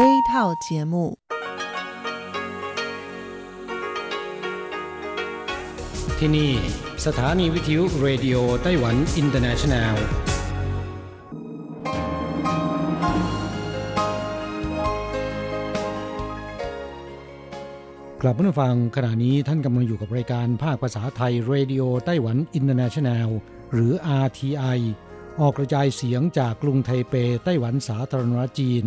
A 套节目ที่นี่สถานีวิทยุเรดิโอไต้หวันอินเตอร์เนชันแนลกลับมาฟังขณะนี้ท่านกำลังอยู่กับรายการภาคภาษาไทยเรดิโอไต้หวันอินเตอร์เนชันแนลหรือ RTI ออกกระจายเสียงจากกรุงไทเปไต้หวันสาธารณรัฐจีน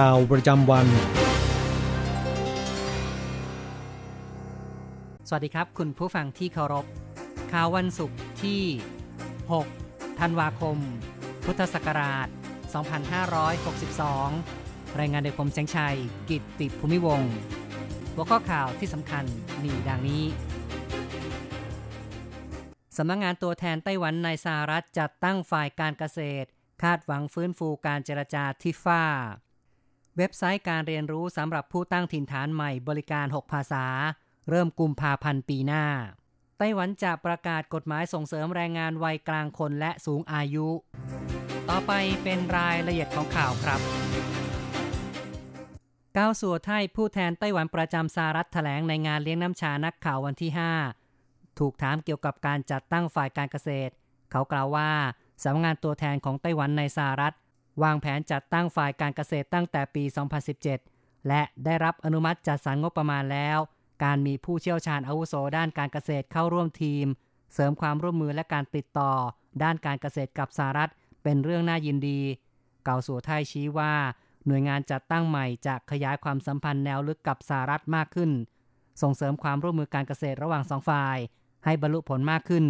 ข่าวประจำวันสวัสดีครับคุณผู้ฟังที่เคารพข่าววันศุกร์ที่6ธันวาคมพุทธศักราช2562รายงานโดยผมแสงชัยกิตติภูมิวงศ์หัวข้อข่าวที่สำคัญมีดังนี้สำนักงานตัวแทนไต้หวันในสหรัฐจัดตั้งฝ่ายการเกษตรคาดหวังฟื้นฟูการเจรจาทิฟ่าเว็บไซต์การเรียนรู้สำหรับผู้ตั้งถิ่นฐานใหม่บริการ6ภาษาเริ่มกุมภาพันธ์ปีหน้าไต้หวันจะประกาศกฎหมายส่งเสริมแรงงานวัยกลางคนและสูงอายุต่อไปเป็นรายละเอียดของข่าวครับก้าวสัวไทยผู้แทนไต้หวันประจำสหรัฐแถลงในงานเลี้ยงน้ำชานักข่าววันที่5ถูกถามเกี่ยวกับการจัดตั้งฝ่ายการเกษตรเขากล่าวว่าสำนักงานตัวแทนของไต้หวันในสหรัฐวางแผนจัดตั้งฝ่ายการเกษตรตั้งแต่ปี2017และได้รับอนุมัติจัดสรรงบประมาณแล้วการมีผู้เชี่ยวชาญอาวุโสด้านการเกษตรเข้าร่วมทีมเสริมความร่วมมือและการติดต่อด้านการเกษตรกับสหรัฐเป็นเรื่องน่ายินดีเก่าสัวไทยชี้ว่าหน่วยงานจัดตั้งใหม่จะขยายความสัมพันธ์แนวลึกกับสหรัฐมากขึ้นส่งเสริมความร่วมมือการเกษตรระหว่างสองฝ่ายให้บรรลุผลมากขึ้น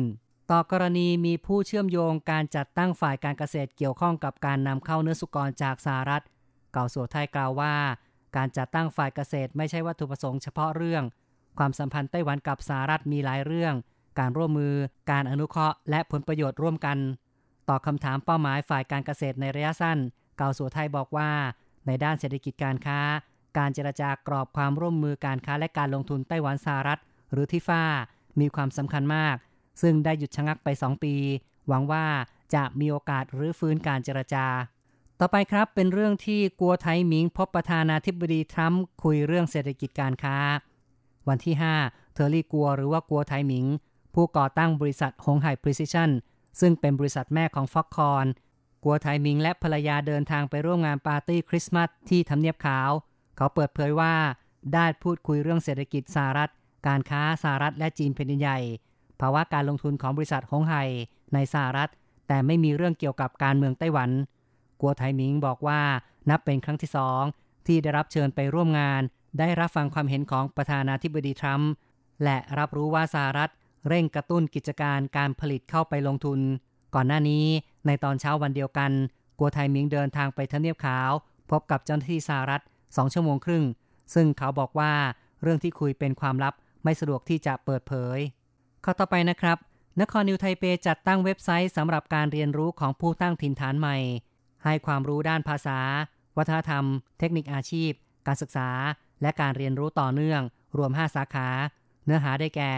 ต่อกรณีมีผู้เชื่อมโยงการจัดตั้งฝ่ายการเกษตรเกี่ยวข้องกับการนำเข้าเนื้อสุกรจากสหรัฐเก่าสัวไทยกล่าวว่าการจัดตั้งฝ่ายเกษตรไม่ใช่วัตถุประสงค์เฉพาะเรื่องความสัมพันธ์ไต้หวันกับสหรัฐมีหลายเรื่องการร่วมมือการอนุเคราะห์และผลประโยชน์ร่วมกันตอบคำถามเป้าหมายฝ่ายการเกษตรในระยะสั้นเกาสัวไทยบอกว่าในด้านเศรษฐกิจการค้าการเจรจากรอบความร่วมมือการค้าและการลงทุนไต้หวันสหรัฐหรือที่ฟ้ามีความสำคัญมากซึ่งได้หยุดชะงักไป2ปีหวังว่าจะมีโอกาสรื้อฟื้นการเจรจาต่อไปครับเป็นเรื่องที่กัวไทหมิงพบประธานาธิบดีทรัมป์คุยเรื่องเศรษฐกิจการค้าวันที่5เทอร์รี่กัวหรือว่ากัวไทหมิงผู้ก่อตั้งบริษัทหงไห Precision ซึ่งเป็นบริษัทแม่ของ Foxconn กัวไทหมิงและภรรยาเดินทางไปร่วมงานปาร์ตี้คริสต์มาสที่ทำเนียบขาวเขาเปิดเผยว่าได้พูดคุยเรื่องเศรษฐกิจสหรัฐการค้าสหรัฐและจีนแผ่นดินใหญ่ภาวะการลงทุนของบริษัทหงไหในสหรัฐแต่ไม่มีเรื่องเกี่ยวกับการเมืองไต้หวันกัวไทหมิงบอกว่านับเป็นครั้งที่2ที่ได้รับเชิญไปร่วมงานได้รับฟังความเห็นของประธานาธิบดีทรัมป์และรับรู้ว่าสหรัฐเร่งกระตุ้นกิจการการผลิตเข้าไปลงทุนก่อนหน้านี้ในตอนเช้าวันเดียวกันกัวไทหมิงเดินทางไปทำเนียบขาวพบกับเจ้าหน้าที่สหรัฐ2ชั่วโมงครึ่งซึ่งเขาบอกว่าเรื่องที่คุยเป็นความลับไม่สะดวกที่จะเปิดเผยข้อต่อไปนะครับนครนิวยอร์กไทเปจัดตั้งเว็บไซต์สำหรับการเรียนรู้ของผู้ตั้งถิ่นฐานใหม่ให้ความรู้ด้านภาษาวัฒนธรรมเทคนิคอาชีพการศึกษาและการเรียนรู้ต่อเนื่องรวม5สาขาเนื้อหาได้แก่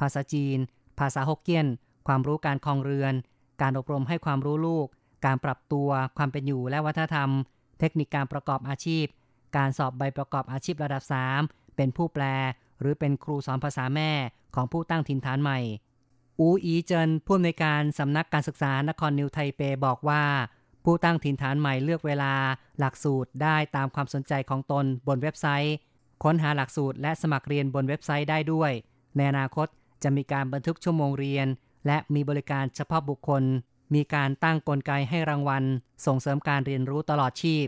ภาษาจีนภาษาฮกเกี้ยนความรู้การครองเรือนการอบรมให้ความรู้ลูกการปรับตัวความเป็นอยู่และวัฒนธรรมเทคนิคการประกอบอาชีพการสอบใบประกอบอาชีพระดับ3เป็นผู้แปลหรือเป็นครูสอนภาษาแม่ของผู้ตั้งถิ่นฐานใหม่อูอีเจินผู้อำนวยการสำนักการศึกษานครนิวยอร์กไทเปบอกว่าผู้ตั้งถิ่นฐานใหม่เลือกเวลาหลักสูตรได้ตามความสนใจของตนบนเว็บไซต์ค้นหาหลักสูตรและสมัครเรียนบนเว็บไซต์ได้ด้วยในอนาคตจะมีการบันทึกชั่วโมงเรียนและมีบริการเฉพาะบุคคลมีการตั้งกลไกให้รางวัลส่งเสริมการเรียนรู้ตลอดชีพ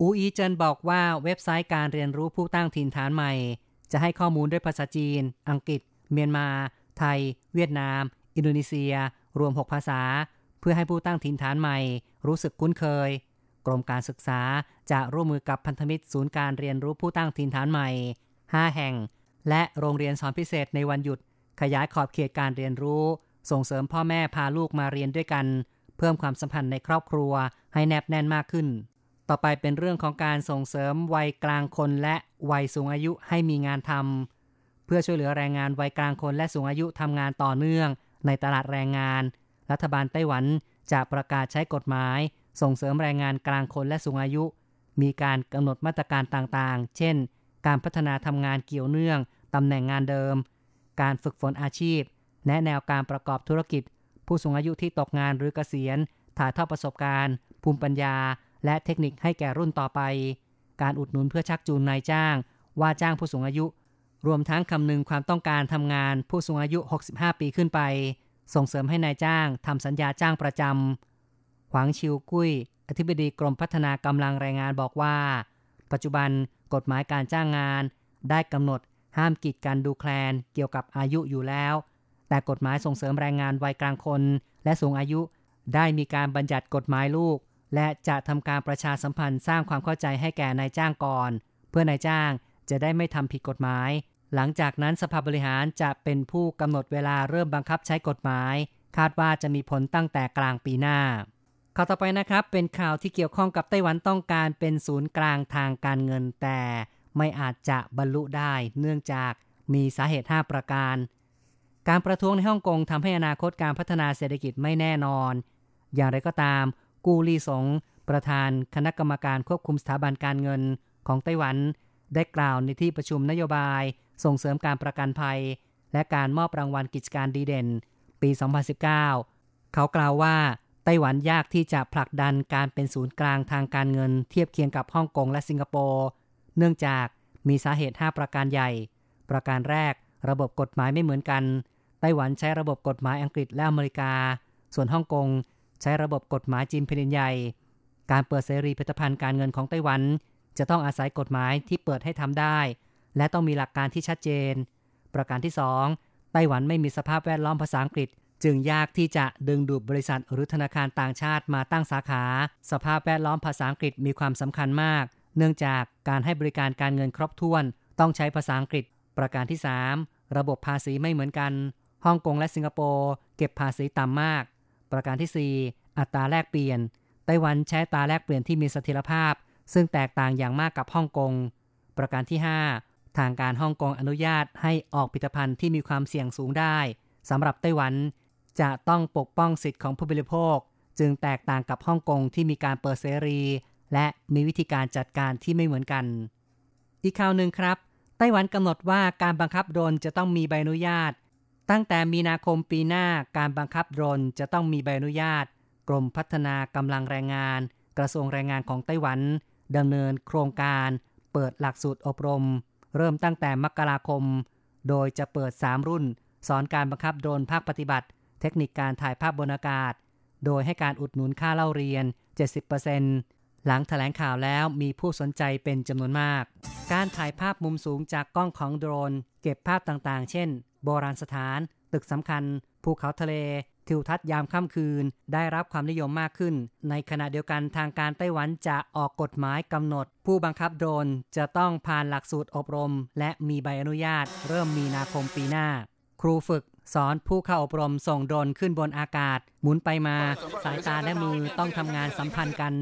อูอีเจินบอกว่าเว็บไซต์การเรียนรู้ผู้ตั้งถิ่นฐานใหม่จะให้ข้อมูลด้วยภาษาจีนอังกฤษเมียนมาไทยเวียดนามอินโดนีเซียรวม6ภาษาเพื่อให้ผู้ตั้งถิ่นฐานใหม่รู้สึกคุ้นเคย กรมการศึกษาจะร่วมมือกับพันธมิตรศูนย์การเรียนรู้ผู้ตั้งถิ่นฐานใหม่5แห่งและโรงเรียนสอนพิเศษในวันหยุดขยายขอบเขตการเรียนรู้ส่งเสริมพ่อแม่พาลูกมาเรียนด้วยกันเพิ่มความสัมพันธ์ในครอบครัวให้แนบแน่นมากขึ้นต่อไปเป็นเรื่องของการส่งเสริมวัยกลางคนและวัยสูงอายุให้มีงานทำเพื่อช่วยเหลือแรงงานวัยกลางคนและสูงอายุทำงานต่อเนื่องในตลาดแรงงานรัฐบาลไต้หวันจะประกาศใช้กฎหมายส่งเสริมแรงงานกลางคนและสูงอายุมีการกำหนดมาตรการต่างๆเช่นการพัฒนาทำงานเกี่ยวเนื่องตำแหน่งงานเดิมการฝึกฝนอาชีพแนะแนวการประกอบธุรกิจผู้สูงอายุที่ตกงานหรือเกษียณถ่ายทอดประสบการณ์ภูมิปัญญาและเทคนิคให้แก่รุ่นต่อไปการอุดหนุนเพื่อชักจูงนายจ้างว่าจ้างผู้สูงอายุรวมทั้งคำนึงความต้องการทำงานผู้สูงอายุ65 ปีขึ้นไปส่งเสริมให้นายจ้างทำสัญญาจ้างประจำหวังชิวกุ้ยอธิบดีกรมพัฒนากำลังแรงงานบอกว่าปัจจุบันกฎหมายการจ้างงานได้กำหนดห้ามกีดกันดูแคลนเกี่ยวกับอายุอยู่แล้วแต่กฎหมายส่งเสริมแรงงานวัยกลางคนและสูงอายุได้มีการบัญญัติกฎหมายลูกและจะทำการประชาสัมพันธ์สร้างความเข้าใจให้แก่นายจ้างก่อนเพื่อนายจ้างจะได้ไม่ทำผิดกฎหมายหลังจากนั้นสภาบริหารจะเป็นผู้กำหนดเวลาเริ่มบังคับใช้กฎหมายคาดว่าจะมีผลตั้งแต่กลางปีหน้าข่าวต่อไปนะครับเป็นข่าวที่เกี่ยวข้องกับไต้หวันต้องการเป็นศูนย์กลางทางการเงินแต่ไม่อาจจะบรรลุได้เนื่องจากมีสาเหตุ5ประการการประท้วงในฮ่องกงทำให้อนาคตการพัฒนาเศรษฐกิจไม่แน่นอนอย่างไรก็ตามกูลี่สงประธานคณะกรรมการควบคุมสถาบันการเงินของไต้หวันได้กล่าวในที่ประชุมนโยบายส่งเสริมการประกันภัยและการมอบรางวัลกิจการดีเด่นปี2019เขากล่าวว่าไต้หวันยากที่จะผลักดันการเป็นศูนย์กลางทางการเงินเทียบเคียงกับฮ่องกงและสิงคโปร์เนื่องจากมีสาเหตุ5ประการใหญ่ประการแรกระบบกฎหมายไม่เหมือนกันไต้หวันใช้ระบบกฎหมายอังกฤษและอเมริกาส่วนฮ่องกงใช้ระบบกฎหมายจีนแผ่นใหญ่การเปิดเสรีพิพิธภัณฑ์การเงินของไต้หวันจะต้องอาศัยกฎหมายที่เปิดให้ทำได้และต้องมีหลักการที่ชัดเจนประการที่2ไต้หวันไม่มีสภาพแวดล้อมภาษาอังกฤษจึงยากที่จะดึงดูดบริษัทหรือธนาคารต่างชาติมาตั้งสาขาสภาพแวดล้อมภาษาอังกฤษมีความสำคัญมากเนื่องจากการให้บริการการเงินครบถ้วนต้องใช้ภาษาอังกฤษประการที่3ระบบภาษีไม่เหมือนกันฮ่องกงและสิงคโปร์เก็บภาษีต่ำมากประการที่4อัตราแลกเปลี่ยนไต้หวันใช้อัตราแลกเปลี่ยนที่มีเสถียรภาพซึ่งแตกต่างอย่างมากกับฮ่องกงประการที่5ทางการฮ่องกงอนุญาตให้ออกผลิตภัณฑ์ที่มีความเสี่ยงสูงได้สำหรับไต้หวันจะต้องปกป้องสิทธิของผู้บริโภคจึงแตกต่างกับฮ่องกงที่มีการเปิดเสรีและมีวิธีการจัดการที่ไม่เหมือนกันอีกข่าวนึงครับไต้หวันกำหนดว่าการบังคับโดรนจะต้องมีใบอนุญาตตั้งแต่มีนาคมปีหน้าการบังคับโดรนจะต้องมีใบอนุญาตกรมพัฒนากำลังแรงงานกระทรวงแรงงานของไต้หวันดำเนินโครงการเปิดหลักสูตรอบรมเริ่มตั้งแต่มกราคมโดยจะเปิด3รุ่นสอนการบังคับโดรนภาคปฏิบัติเทคนิคการถ่ายภาพบนอากาศโดยให้การอุดหนุนค่าเล่าเรียน 70% หลังแถลงข่าวแล้วมีผู้สนใจเป็นจำนวนมากการถ่ายภาพมุมสูงจากกล้องของโดรนเก็บภาพต่างๆเช่นโบราณสถานตึกสำคัญภูเขาทะเลทิวทัศน์ยามค่ำคืนได้รับความนิยมมากขึ้นในขณะเดียวกันทางการไต้หวันจะออกกฎหมายกำหนดผู้บังคับโดรนจะต้องผ่านหลักสูตรอบรมและมีใบอนุญาตเริ่มมีนาคมปีหน้าครูฝึกสอนผู้เข้าอบรมส่งโดรนขึ้นบนอากาศหมุนไปมาสายตาและมือต้องทำงานสัมพันธ์กัน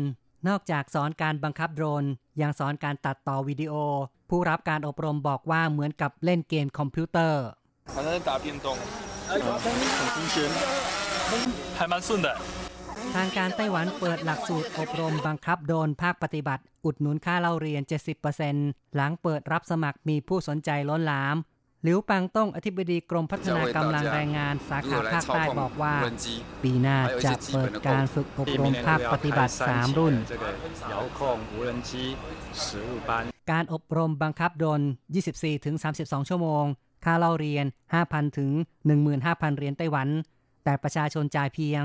นอกจากสอนการบังคับโดรนยังสอนการตัดต่อวิดีโอผู้รับการอบรมบอกว่าเหมือนกับเล่นเกมคอมพิวเตอร์ทางการไต้หวันเปิดหลักสูตรอบรมบังคับโดรนภาคปฏิบัติอุดหนุนค่าเล่าเรียน 70% หลังเปิดรับสมัครมีผู้สนใจล้นหลามหลิวปังต้งอธิบดีกรมพัฒนากำลังแรงงานสาขาภาคใต้บอกว่าปีหน้าจะเปิดการฝึกอบรมภาคปฏิบัติ3รุ่นการอบรมบังคับโดรน 24-32 ชั่วโมงค่าเล่าเรียน 5,000 ถึง 15,000 เหรียญไต้หวันแต่ประชาชนจ่ายเพียง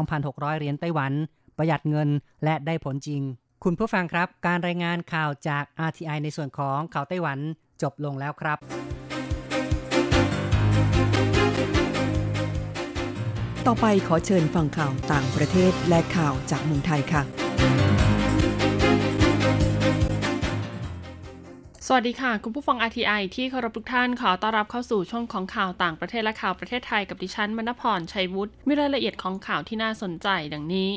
2,600 เหรียญไต้หวันประหยัดเงินและได้ผลจริงคุณผู้ฟังครับการรายงานข่าวจาก RTI ในส่วนของข่าวไต้หวันจบลงแล้วครับต่อไปขอเชิญฟังข่าวต่างประเทศและข่าวจากเมืองไทยค่ะ สวัสดีค่ะคุณผู้ฟัง RTI ที่เคารพทุกท่านขอต้อนรับเข้าสู่ช่วงของข่าวต่างประเทศและข่าวประเทศไทยกับดิฉันมณพรชัยวุฒิมีรายละเอียดของข่าวที่น่าสนใจดังนี้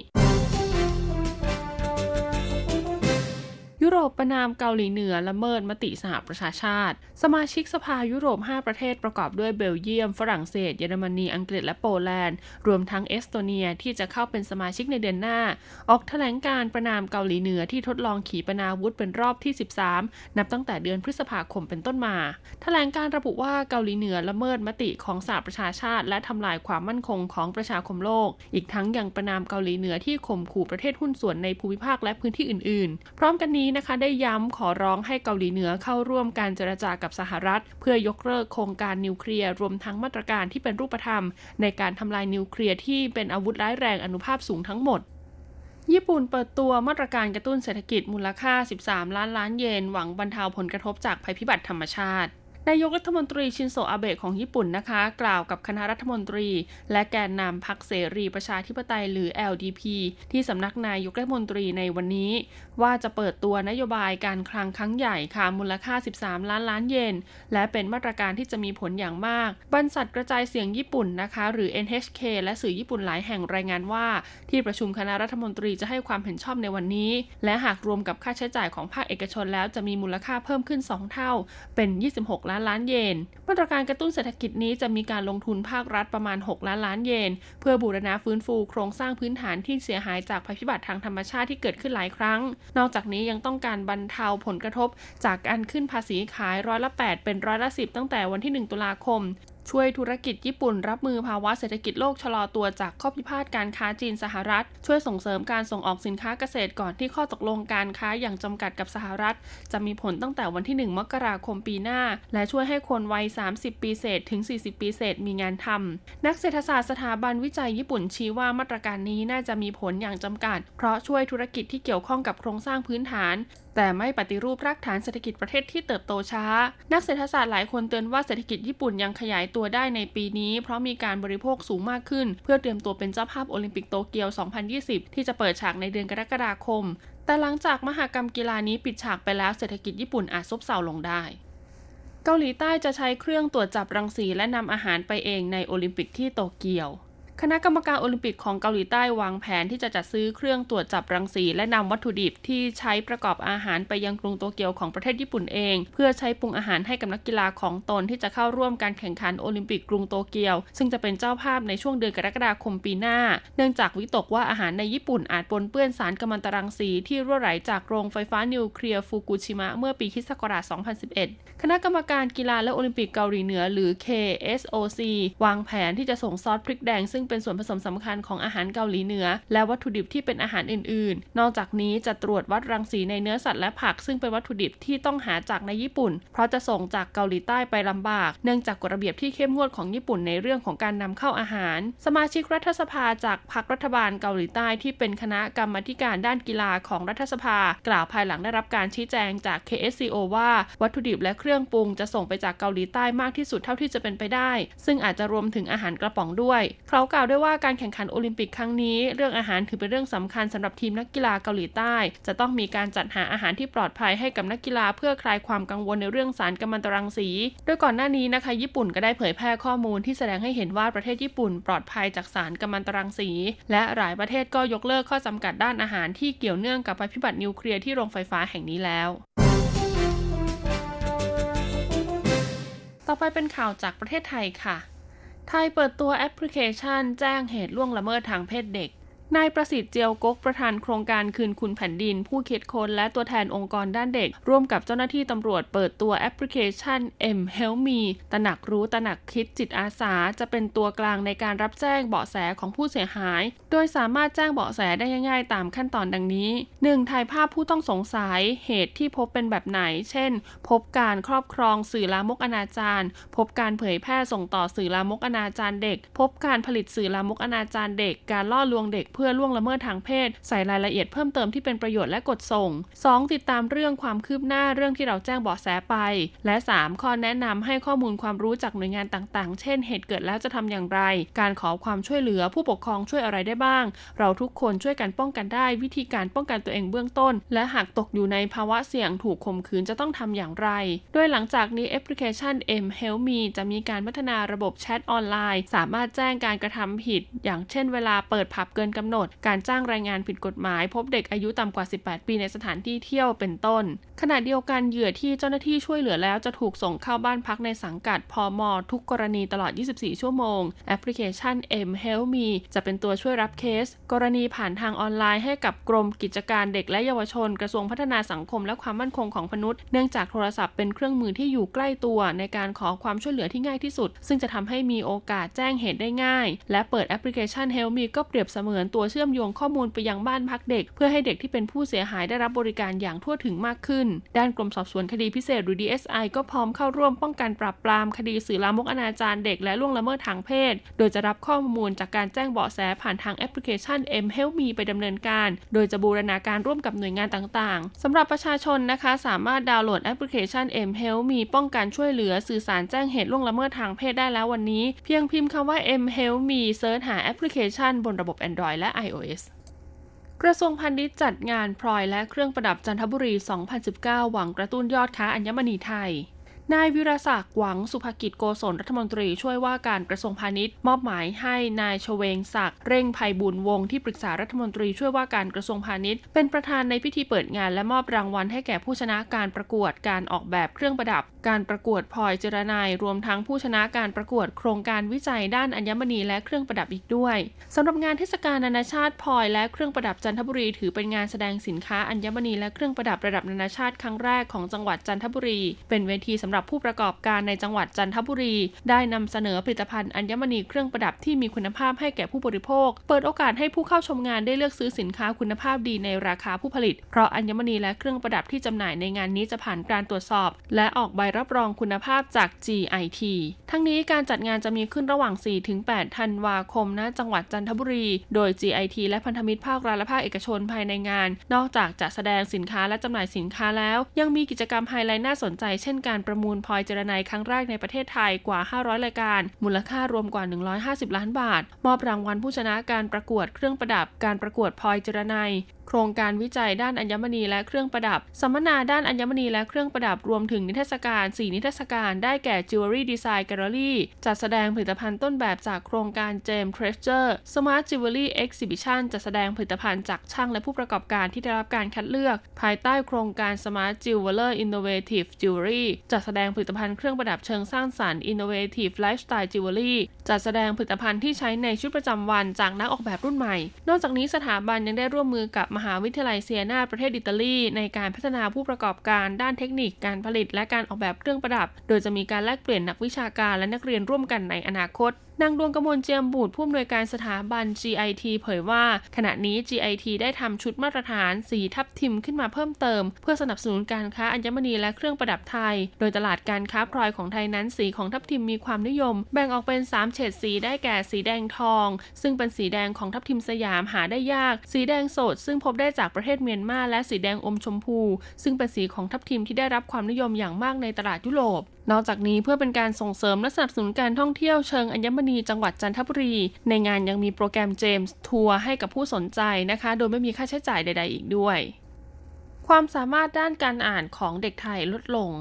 ยุโรปประนามเกาหลีเหนือละเมิดมติสหประชาชาติสมาชิกสภายุโรป5ประเทศประกอบด้วยเบลเยียมฝรั่งเศสเยอรมนีอังกฤษและโปแลนด์รวมทั้งเอสโตเนียที่จะเข้าเป็นสมาชิกในเดือนหน้าออกแถลงการประนามเกาหลีเหนือที่ทดลองขีปนาวุธเป็นรอบที่13นับตั้งแต่เดือนพฤษภาคมเป็นต้นมาแถลงการระบุว่าเกาหลีเหนือละเมิดมติของสหประชาชาติและทำลายความมั่นคงของประชาคมโลกอีกทั้งยังประนามเกาหลีเหนือที่ข่มขู่ประเทศหุ้นส่วนในภูมิภาคและพื้นที่อื่นๆพร้อมกันนี้นะคะได้ย้ำขอร้องให้เกาหลีเหนือเข้าร่วมการเจรจากับสหรัฐเพื่อยกเลิกโครงการนิวเคลียร์รวมทั้งมาตรการที่เป็นรูปธรรมในการทำลายนิวเคลียร์ที่เป็นอาวุธร้ายแรงอานุภาพสูงทั้งหมดญี่ปุ่นเปิดตัวมาตรการกระตุ้นเศรษฐกิจมูลค่า13ล้านล้านเยนหวังบรรเทาผลกระทบจากภัยพิบัติธรรมชาตินายกรัฐมนตรีชินโซอาเบะของญี่ปุ่นนะคะกล่าวกับคณะรัฐมนตรีและแกนนำพรรคเสรีประชาธิปไตยหรือ LDP ที่สำนักนายกรัฐมนตรีในวันนี้ว่าจะเปิดตัวนโยบายการคลังครั้งใหญ่ค่ะมูลค่า13ล้านล้านเยนและเป็นมาตรการที่จะมีผลอย่างมากบรรษัทกระจายเสียงญี่ปุ่นนะคะหรือ NHK และสื่อญี่ปุ่นหลายแห่งรายงานว่าที่ประชุมคณะรัฐมนตรีจะให้ความเห็นชอบในวันนี้และหากรวมกับค่าใช้จ่ายของภาคเอกชนแล้วจะมีมูลค่าเพิ่มขึ้น2เท่าเป็น26ล้านเยนมาตรการกระตุ้นเศรษฐกิจนี้จะมีการลงทุนภาครัฐประมาณ6ล้านล้านเยนเพื่อบูรณะฟื้นฟูโครงสร้างพื้นฐานที่เสียหายจากภัยพิบัติทางธรรมชาติที่เกิดขึ้นหลายครั้งนอกจากนี้ยังต้องการบรรเทาผลกระทบจากการขึ้นภาษีขายร้อยละ8เป็นร้อยละ10ตั้งแต่วันที่1ตุลาคมช่วยธุรกิจญี่ปุ่นรับมือภาวะเศรษฐกิจโลกชะลอตัวจากข้อพิพาทการค้าจีนสหรัฐช่วยส่งเสริมการส่งออกสินค้าเกษตรก่อนที่ข้อตกลงการค้าอย่างจำกัดกับสหรัฐจะมีผลตั้งแต่วันที่1มกราคมปีหน้าและช่วยให้คนวัย30ปีเศษถึง40ปีเศษมีงานทำนักเศรษฐศาสตร์สถาบันวิจัยญี่ปุ่นชี้ว่ามาตรการนี้น่าจะมีผลอย่างจำกัดเพราะช่วยธุรกิจที่เกี่ยวข้องกับโครงสร้างพื้นฐานแต่ไม่ปฏิรูปรากฐานเศรษฐกิจประเทศที่เติบโตช้านักเศรษฐศาสตร์หลายคนเตือนว่าเศรษฐกิจญี่ปุ่นยังขยายตัวได้ในปีนี้เพราะมีการบริโภคสูงมากขึ้นเพื่อเตรียมตัวเป็นเจ้าภาพโอลิมปิกโตเกียว 2020 ที่จะเปิดฉากในเดือนกรกฎาคมแต่หลังจากมหกรรมกีฬานี้ปิดฉากไปแล้วเศรษฐกิจญี่ปุ่นอาจซบเซาลงได้เกาหลีใต้จะใช้เครื่องตรวจจับรังสีและนำอาหารไปเองในโอลิมปิกที่โตเกียวคณะกรรมการโอลิมปิกของเกาหลีใต้วางแผนที่จะจัดซื้อเครื่องตรวจจับรังสีและนำวัตถุดิบที่ใช้ประกอบอาหารไปยังกรุงโตเกียวของประเทศญี่ปุ่นเองเพื่อใช้ปรุงอาหารให้กับนักกีฬาของตนที่จะเข้าร่วมการแข่งขันโอลิมปิกกรุงโตเกียวซึ่งจะเป็นเจ้าภาพในช่วงเดือนกรกฎาคมปีหน้าเนื่องจากวิตกว่าอาหารในญี่ปุ่นอาจปนเปื้อนสารกัมมันตรังสีที่รั่วไหลจากโรงไฟฟ้านิวเคลียร์ฟุกุชิมะเมื่อปีค.ศ. 2011คณะกรรมการกีฬาและโอลิมปิกเกาหลีเหนือหรือ KSOC วางแผนที่จะส่งซอสพริกแดงซึ่งเป็นส่วนผสมสำคัญของอาหารเกาหลีเหนือและวัตถุดิบที่เป็นอาหารอื่นๆนอกจากนี้จะตรวจวัดรังสีในเนื้อสัตว์และผักซึ่งเป็นวัตถุดิบที่ต้องหาจากในญี่ปุ่นเพราะจะส่งจากเกาหลีใต้ไปลำบากเนื่องจากกฎระเบียบที่เข้มงวดของญี่ปุ่นในเรื่องของการนำเข้าอาหารสมาชิกรัฐสภาจากพรรครัฐบาลเกาหลีใต้ที่เป็นคณะกรรมาธิการด้านกีฬาของรัฐสภากล่าวภายหลังได้รับการชี้แจงจาก KSCO ว่าวัตถุดิบและเครื่องปรุงจะส่งไปจากเกาหลีใต้มากที่สุดเท่าที่จะเป็นไปได้ซึ่งอาจจะรวมถึงอาหารกระป๋องด้วยเขากล่าวด้วยว่าการแข่งขันโอลิมปิกครั้งนี้เรื่องอาหารถือเป็นเรื่องสำคัญสำหรับทีมนักกีฬาเกาหลีใต้จะต้องมีการจัดหาอาหารที่ปลอดภัยให้กับนักกีฬาเพื่อคลายความกังวลในเรื่องสารกัมมันตรังสีโดยก่อนหน้านี้นะคะญี่ปุ่นก็ได้เผยแพร่ข้อมูลที่แสดงให้เห็นว่าประเทศญี่ปุ่นปลอดภัยจากสารกัมมันตรังสีและหลายประเทศก็ยกเลิกข้อจำกัดด้านอาหารที่เกี่ยวเนื่องกับภัยพิบัตินิวเคลียร์ที่โรงไฟฟ้าแห่งนี้แล้วต่อไปเป็นข่าวจากประเทศไทยค่ะไทยเปิดตัวแอปพลิเคชันแจ้งเหตุล่วงละเมิดทางเพศเด็กนายประสิทธิ์เจียวกกประธานโครงการคืนคุณแผ่นดินผู้คิดค้นและตัวแทนองค์กรด้านเด็กร่วมกับเจ้าหน้าที่ตำรวจเปิดตัวแอปพลิเคชัน MHelpMe ตระหนักรู้ตระหนักคิดจิตอาสาจะเป็นตัวกลางในการรับแจ้งเบาะแสของผู้เสียหายโดยสามารถแจ้งเบาะแสได้ง่ายๆตามขั้นตอนดังนี้ 1. ถ่ายภาพผู้ต้องสงสัยเหตุที่พบเป็นแบบไหนเช่นพบการครอบครองสื่อลามกอนาจารพบการเผยแพร่ส่งต่อสื่อลามกอนาจารเด็กพบการผลิตสื่อลามกอนาจารเด็กการล่อลวงเด็ก พื่อล่วงละเมิดทางเพศใส่รายละเอียดเพิ่มเติมที่เป็นประโยชน์และกดส่ง 2. ติดตามเรื่องความคืบหน้าเรื่องที่เราแจ้งเบาะแสไปและ 3. ข้อแนะนำให้ข้อมูลความรู้จากหน่วยงานต่างๆเช่นเหตุเกิดแล้วจะทำอย่างไรการขอความช่วยเหลือผู้ปกครองช่วยอะไรได้บ้างเราทุกคนช่วยกันป้องกันได้วิธีการป้องกันตัวเองเบื้องต้นและหากตกอยู่ในภาวะเสี่ยงถูกข่มขืนจะต้องทำอย่างไรโดยหลังจากนี้แอปพลิเคชัน MHelpMe จะมีการพัฒนาระบบแชทออนไลน์สามารถแจ้งการกระทำผิดอย่างเช่นเวลาเปิดผับเกินกำหนดการจ้างแรงงานผิดกฎหมายพบเด็กอายุต่ำกว่า18ปีในสถานที่เที่ยวเป็นต้นขณะเดียวกันเหยื่อที่เจ้าหน้าที่ช่วยเหลือแล้วจะถูกส่งเข้าบ้านพักในสังกัดพม.ทุกกรณีตลอด24ชั่วโมงแอปพลิเคชัน MHelpMe จะเป็นตัวช่วยรับเคสกรณีผ่านทางออนไลน์ให้กับกรมกิจการเด็กและเยาวชนกระทรวงพัฒนาสังคมและความมั่นคงของมนุษย์เนื่องจากโทรศัพท์เป็นเครื่องมือที่อยู่ใกล้ตัวในการขอความช่วยเหลือที่ง่ายที่สุดซึ่งจะทำให้มีโอกาสแจ้งเหตุได้ง่ายและเปิดแอปพลิเคชัน MHelpMe ก็เปรียบเสมือนตัวเชื่อมโยงข้อมูลไปยังบ้านพักเด็กเพื่อให้เด็กที่เป็นผู้เสียหายได้รับบริการอย่างทั่วถึงมากขึ้นด้านกรมสอบสวนคดีพิเศษหรือ DSI ก็พร้อมเข้าร่วมป้องกันปราบปรามคดีสื่อลามกอนาจารเด็กและล่วงละเมิดทางเพศโดยจะรับข้อมูลจากการแจ้งเบาะแสผ่านทางแอปพลิเคชัน MHelpMe ไปดำเนินการโดยจะบูรณาการร่วมกับหน่วยงานต่างๆสำหรับประชาชนนะคะสามารถดาวน์โหลดแอปพลิเคชัน MHelpMe ป้องกันช่วยเหลือสื่อสารแจ้งเหตุล่วงละเมิดทางเพศได้แล้ววันนี้เพียงพิมพ์คำว่า MHelpMe เสิร์ชหาแอปพลิเคชันบนระบบ Android และ iOSกระทรวงพาณิชย์จัดงานพลอยและเครื่องประดับจันทบุรี 2019 หวังกระตุ้นยอดค้าอัญมณีไทยนายวิรศักดิ์หวังสุภกิจโกศลรัฐมนตรีช่วยว่าการกระทรวงพาณิชย์มอบหมายให้นายชเวงศักดิ์เร่งไพบูลย์วงศ์ที่ปรึกษารัฐมนตรีช่วยว่าการกระทรวงพาณิชย์เป็นประธานในพิธีเปิดงานและมอบรางวัลให้แก่ผู้ชนะการประกวดการออกแบบเครื่องประดับการประกวดพลอยเจรนายรวมทั้งผู้ชนะการประกวดโครงการวิจัยด้านอัญมณีและเครื่องประดับอีกด้วยสำหรับงานเทศกาลนานาชาติพลอยและเครื่องประดับจันทบุรีถือเป็นงานแสดงสินค้าอัญมณีและเครื่องประดับระดับนานาชาติครั้งแรกของจังหวัดจันทบุรีเป็นเวทีสำหรับผู้ประกอบการในจังหวัดจันทบุรีได้นำเสนอผลิตภัณฑ์อัญมณีเครื่องประดับที่มีคุณภาพให้แก่ผู้บริโภคเปิดโอกาสให้ผู้เข้าชมงานได้เลือกซื้อสินค้าคุณภาพดีในราคาผู้ผลิตเพราะอัญมณีและเครื่องประดับที่จำหน่ายในงานนี้จะผ่านการตรวจสอบและออกใบรับรองคุณภาพจาก GIT ทั้งนี้การจัดงานจะมีขึ้นระหว่าง 4-8 ธันวาคมณจังหวัดจันทบุรีโดย GIT และพันธมิตรภาครัฐและภาคเอกชนภายในงานนอกจากจะแสดงสินค้าและจำหน่ายสินค้าแล้วยังมีกิจกรรมไฮไลท์น่าสนใจเช่นการประมูลพลอยเจรนายครั้งแรกในประเทศไทยกว่า500รายการมูลค่ารวมกว่า150ล้านบาทมอบรางวัลผู้ชนะการประกวดเครื่องประดับการประกวดพลอยเจรนายโครงการวิจัยด้านอัญมณีและเครื่องประดับสัมมนาด้านอัญมณีและเครื่องประดับรวมถึงนิทรรศการ4นิทรรศการได้แก่ Jewelry Design Gallery จัดแสดงผลิตภัณฑ์ต้นแบบจากโครงการ Gem Treasure Smart Jewelry Exhibition จัดแสดงผลิตภัณฑ์จากช่างและผู้ประกอบการที่ได้รับการคัดเลือกภายใต้โครงการ Smart Jeweler Innovative Jewelry จัดแสดงผลิตภัณฑ์เครื่องประดับเชิงสร้างสรรค์ Innovative Lifestyle Jewelry จัดแสดงผลิตภัณฑ์ที่ใช้ในชีวิตประจำวันจากนักออกแบบรุ่นใหม่นอกจากนี้สถาบันยังได้ร่วมมือกับมหาวิทยาลัยเซียนาประเทศอิตาลีในการพัฒนาผู้ประกอบการด้านเทคนิคการผลิตและการออกแบบเครื่องประดับโดยจะมีการแลกเปลี่ยนนักวิชาการและนักเรียนร่วมกันในอนาคตนางดวงกมลเจียมบูตรผู้อำนวยการสถาบัน GIT เผยว่าขณะนี้ GIT ได้ทำชุดมาตรฐานสีทับทิมขึ้นมาเพิ่มเติมเพื่อสนับสนุนการค้าอัญมณีและเครื่องประดับไทยโดยตลาดการค้าพลอยของไทยนั้นสีของทับทิมมีความนิยมแบ่งออกเป็น3เฉดสีได้แก่สีแดงทองซึ่งเป็นสีแดงของทับทิมสยามหาได้ยากสีแดงสดซึ่งพบได้จากประเทศเมียนมาและสีแดงอมชมพูซึ่งเป็นสีของทับทิมที่ได้รับความนิยมอย่างมากในตลาดยุโรปนอกจากนี้เพื่อเป็นการส่งเสริมและสนับสนุนการท่องเที่ยวเชิงอัญมณีจังหวัดจันทบุรีในงานยังมีโปรแกรมเจมส์ทัวร์ให้กับผู้สนใจนะคะโดยไม่มีค่าใช้จ่ายใดๆอีกด้วยความสามารถด้านการอ่านของเด็กไทยลดลง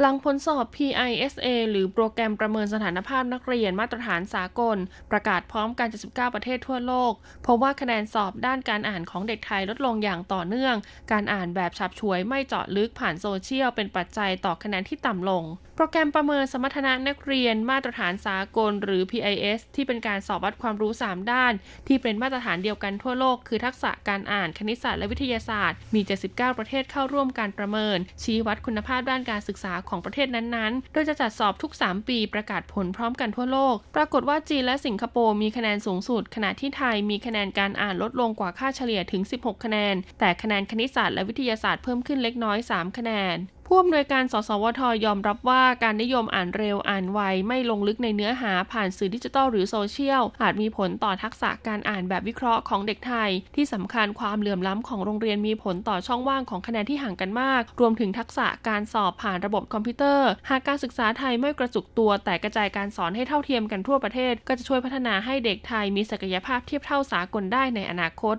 หลังผลสอบ PISA หรือโปรแกรมประเมินสถานภาพนักเรียนมาตรฐานสากลประกาศพร้อมกัน79ประเทศทั่วโลกพบว่าคะแนนสอบด้านการอ่านของเด็กไทยลดลงอย่างต่อเนื่องการอ่านแบบฉับฉวยไม่เจาะลึกผ่านโซเชียลเป็นปัจจัยต่อคะแนนที่ต่ำลงโปรแกรมประเมินสมรรถนะนักเรียนมาตรฐานสากลหรือ PIS ที่เป็นการสอบวัดความรู้3ด้านที่เป็นมาตรฐานเดียวกันทั่วโลกคือทักษะการอ่านคณิตศาสตร์และวิทยาศาสตร์มี79ประเทศเข้าร่วมการประเมินชี้วัดคุณภาพด้านการศึกษาของประเทศนั้นๆโดยจะจัดสอบทุก3ปีประกาศผลพร้อมกันทั่วโลกปรากฏว่าจีนและสิงคโปร์มีคะแนนสูงสุดขณะที่ไทยมีคะแนนการอ่านลดลงกว่าค่าเฉลี่ยถึง16คะแนนแต่คะแนนคณิตศาสตร์และวิทยาศาสตร์เพิ่มขึ้นเล็กน้อย3คะแนนผ ผู้อำนวยการสสวท.ยอมรับว่าการนิยมอ่านเร็วอ่านไวไม่ลงลึกในเนื้อหาผ่านสื่อดิจิทัลหรือโซเชียลอาจมีผลต่อทักษะการอ่านแบบวิเคราะห์ของเด็กไทยที่สำคัญความเหลื่อมล้ำของโรงเรียนมีผลต่อช่องว่างของคะแนนที่ห่างกันมากรวมถึงทักษะการสอบผ่านระบบคอมพิวเตอร์หากการศึกษาไทยไม่กระจุกตัวแต่กระจายการสอนให้เท่าเทียมกันทั่วประเทศก็จะช่วยพัฒนาให้เด็กไทยมีศักยภาพเทียบเท่าสากลได้ในอนาคต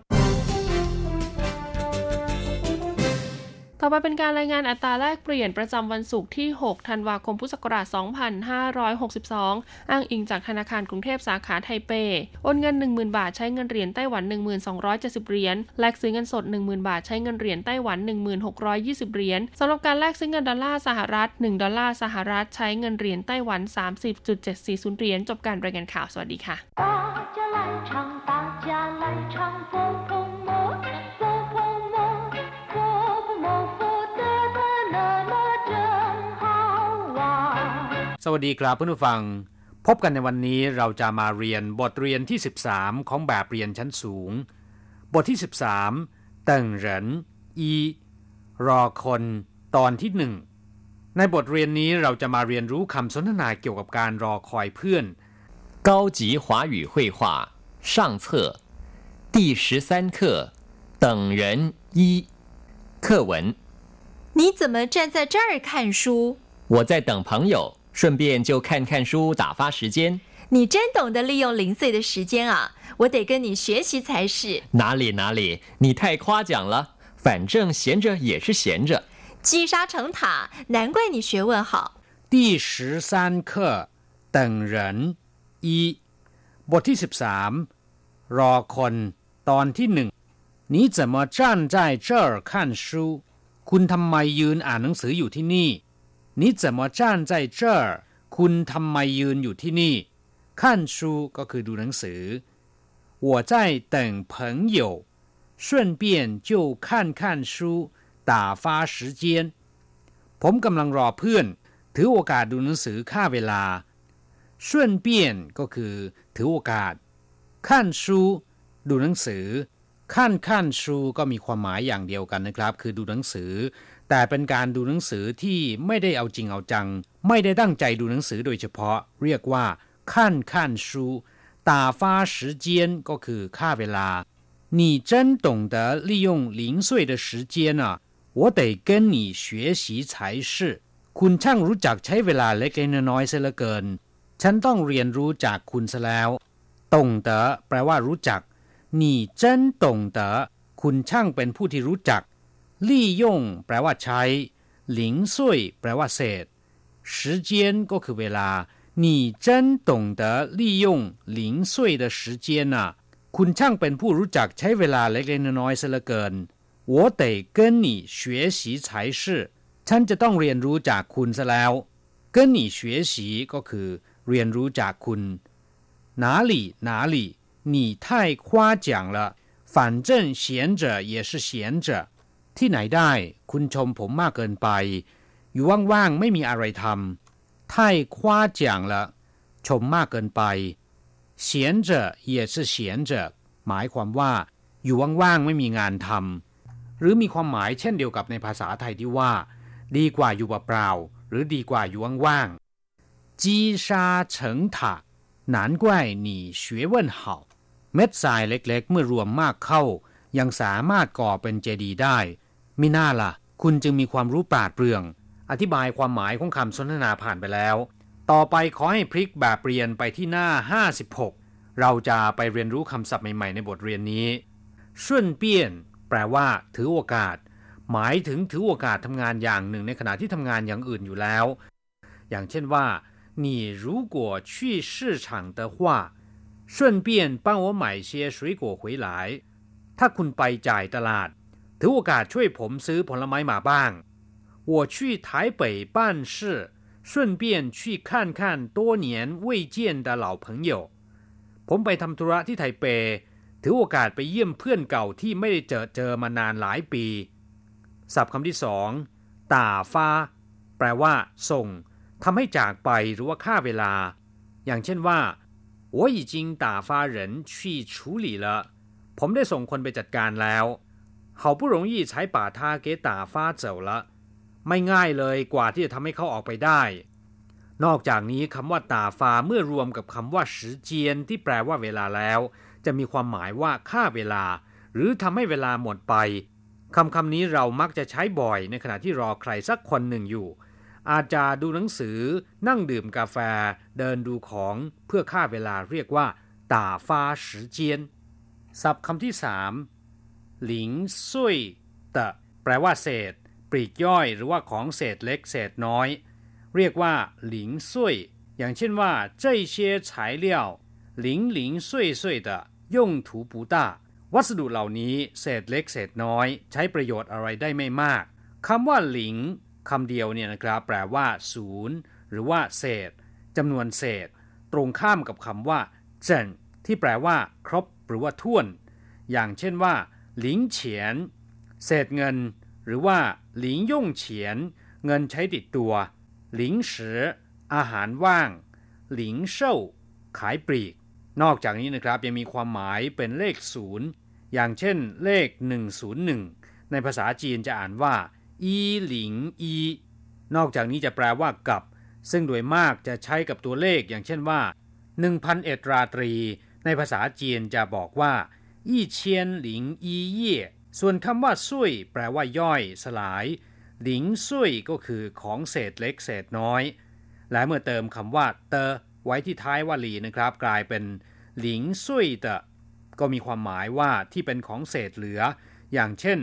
ต่อไปเป็นการรายงานอัตราแลกเปลี่ยนประจำวันศุกร์ที่ 6 ธันวาคม พุทธศักราช 2562 อ้างอิงจากธนาคารกรุงเทพสาขาไทเปโอนเงิน 10,000 บาทใช้เงินเหรียญไต้หวัน 1270 เหรียญแลกซื้อเงินสด 10,000 บาทใช้เงินเหรียญไต้หวัน 1620 เหรียญสำหรับการแลกซื้อเงินดอลลาร์สหรัฐ1ดอลลาร์สหรัฐใช้เงินเหรียญไต้หวัน 30.740 เหรียญจบการรายงานข่าวสวัสดีค่ะสวัสดีครับเพื่อนผู้ฟังพบกันในวันนี้เราจะมาเรียนบทเรียนที่13ของแบบเรียนชั้นสูงบทที่13เติ่งเหรินอีรอคนตอนที่1ในบทเรียนนี้เราจะมาเรียนรู้คำสนทนาเกี่ยวกับการรอคอยเพื่อน高级华语绘画上册第13课等人一课文你怎么站在这儿看书我在等朋友顺便就看看书打发时间你真懂得利用零碎的时间啊我得跟你学习才是哪里哪里你太夸奖了反正闲着也是闲着积沙成塔难怪你学问好第13课等人一บทที่13รอคนตอนที่1你怎么站在这儿看书คุณทำไมยืนอ่านหนังสืออยู่ที่นี่你怎么站在这儿คุณทำไมยืนอยู่ที่นี่ขั้นชูก็คือดูหนังสือ我在等朋友顺便就看看书打发时间ผมกำลังรอเพื่อนถือโอกาสดูหนังสือฆ่าเวลา顺便ก็คือถือโอกาสขั้นชูดูหนังสือขั้นชูก็มีความหมายอย่างเดียวกันนะครับคือดูหนังสือแต่เป็นการดูหนังสือที่ไม่ได้เอาจริงเอาจังไม่ได้ตั้งใจดูหนังสือโดยเฉพาะเรียกว่า看书打发时间ก็คือฆ่าเวลา你真懂得利用零碎的时间啊我得跟你学习才是คุณช่างรู้จักใช้เวลาเล็กน้อยเสียเหลือเกินฉันต้องเรียนรู้จากคุณซะแล้วตงเต๋อแปลว่ารู้จัก你真懂得คุณช่างเป็นผู้ที่รู้จักลี่ย่งแปลว่าใช้หลิงซุยแปลว่าเศษ时间ก็คือเวลา你真懂得利用零碎的时间น่ะคุณช่างเป็นผู้รู้จักใช้เวลาเล็กๆน้อยๆซะเหลือเกิน我得跟你学习才是ฉันจะต้องเรียนรู้จากคุณซะแล้ว跟你学习ก็คือเรียนรู้จากคุณ哪里哪里你太夸奖了反正闲着也是闲着ที่ไหนได้คุณชมผมมากเกินไปอยู่ว่างๆไม่มีอะไรทำไถ่คว้าจ่างละชมมากเกินไปเฉียนเจ๋อ也是เฉียนเจ๋อหมายความว่าอยู่ว่างๆไม่มีงานทำหรือมีความหมายเช่นเดียวกับในภาษาไทยที่ว่าดีกว่าอยู่เปล่าๆหรือดีกว่าอยู่ว่างๆจีซาเฉิงถะ难怪你学问好เม็ดทรายเล็กๆเมื่อรวมมากเข้ายังสามารถก่อเป็นเจดีย์ได้มิน่าล่ะคุณจึงมีความรู้ปราดเปรื่องอธิบายความหมายของคำสนทนาผ่านไปแล้วต่อไปขอให้พลิกแบบเรียนไปที่หน้า56เราจะไปเรียนรู้คำศัพท์ใหม่ๆในบทเรียนนี้ซุ่นเปี้ยนแปลว่าถือโอกาสหมายถึงถือโอกาสทำงานอย่างหนึ่งในขณะที่ทำงานอย่างอื่นอยู่แล้วอย่างเช่นว่า你如果去市场的话顺便帮我买些水果回来ถ้าคุณไปจ่ายตลาดถือโอกาสช่วยผมซื้อผลไม้มาบ้าง我去台北办事顺便去看看多年未见的老朋友ผมไปทำธุระที่ไทเปถือโอกาสไปเยี่ยมเพื่อนเก่าที่ไม่ได้เจอมานานหลายปีศัพท์คำที่2ต่าฟ้าแปลว่าส่งทำให้จากไปหรือว่าฆ่าเวลาอย่างเช่นว่า我已经打发人去处理了ผมได้ส่งคนไปจัดการแล้วเขาผู้หลงยี่ใช้ป่าท่าเกตาฟ้าเจ๋อละ ไม่ง่ายเลยกว่าที่จะทำให้เขาออกไปได้นอกจากนี้คำว่าตาฟาเมื่อรวมกับคำว่าสือเจียนที่แปลว่าเวลาแล้วจะมีความหมายว่าฆ่าเวลาหรือทำให้เวลาหมดไปคำนี้เรามักจะใช้บ่อยในขณะที่รอใครสักคนหนึ่งอยู่อาจจะดูหนังสือนั่งดื่มกาแฟเดินดูของเพื่อฆ่าเวลาเรียกว่าตาฟาสือเจียนศัพท์คำที่3หลิงซุยเตะแปลว่าเศษปลีกย่อยหรือว่าของเศษเล็กเศษน้อยเรียกว่าหลิงซุยอย่างเช่นว่า这些材料零零碎碎的用途不大วัสดุเหล่านี้เศษเล็กเศษน้อยใช้ประโยชน์อะไรได้ไม่มากคำว่าหลิงคำเดียวเนี่ยนะครับแปลว่าศูนย์หรือว่าเศษจำนวนเศษตรงข้ามกับคำว่าเจิ่นที่แปลว่าครบหรือว่าถ้วนอย่างเช่นว่าหลิงเฉียนเศษเงินหรือว่าหลิงย่งเฉียนเงินใช้ติดตัวหลิงเสืออาหารว่างหลิงเช่าขายปลีกนอกจากนี้นะครับยังมีความหมายเป็นเลข0อย่างเช่นเลข101ในภาษาจีนจะอ่านว่าอีหลิงอีนอกจากนี้จะแปลว่ากับซึ่งโดยมากจะใช้กับตัวเลขอย่างเช่นว่า1001ราตรีในภาษาจีนจะบอกว่าอี้เชียนหลิงอีเย่ส่วนคำว่าซุยแปลว่าย่อยสลายหลิงซุยก็คือของเศษเล็กเศษน้อยและเมื่อเติมคำว่าเตอไว้ที่ท้ายวลีนะครับกลายเป็นหลิงซุยเตอก็มีความหมายว่าที่เป็นของเศษเหลืออย่างเช่น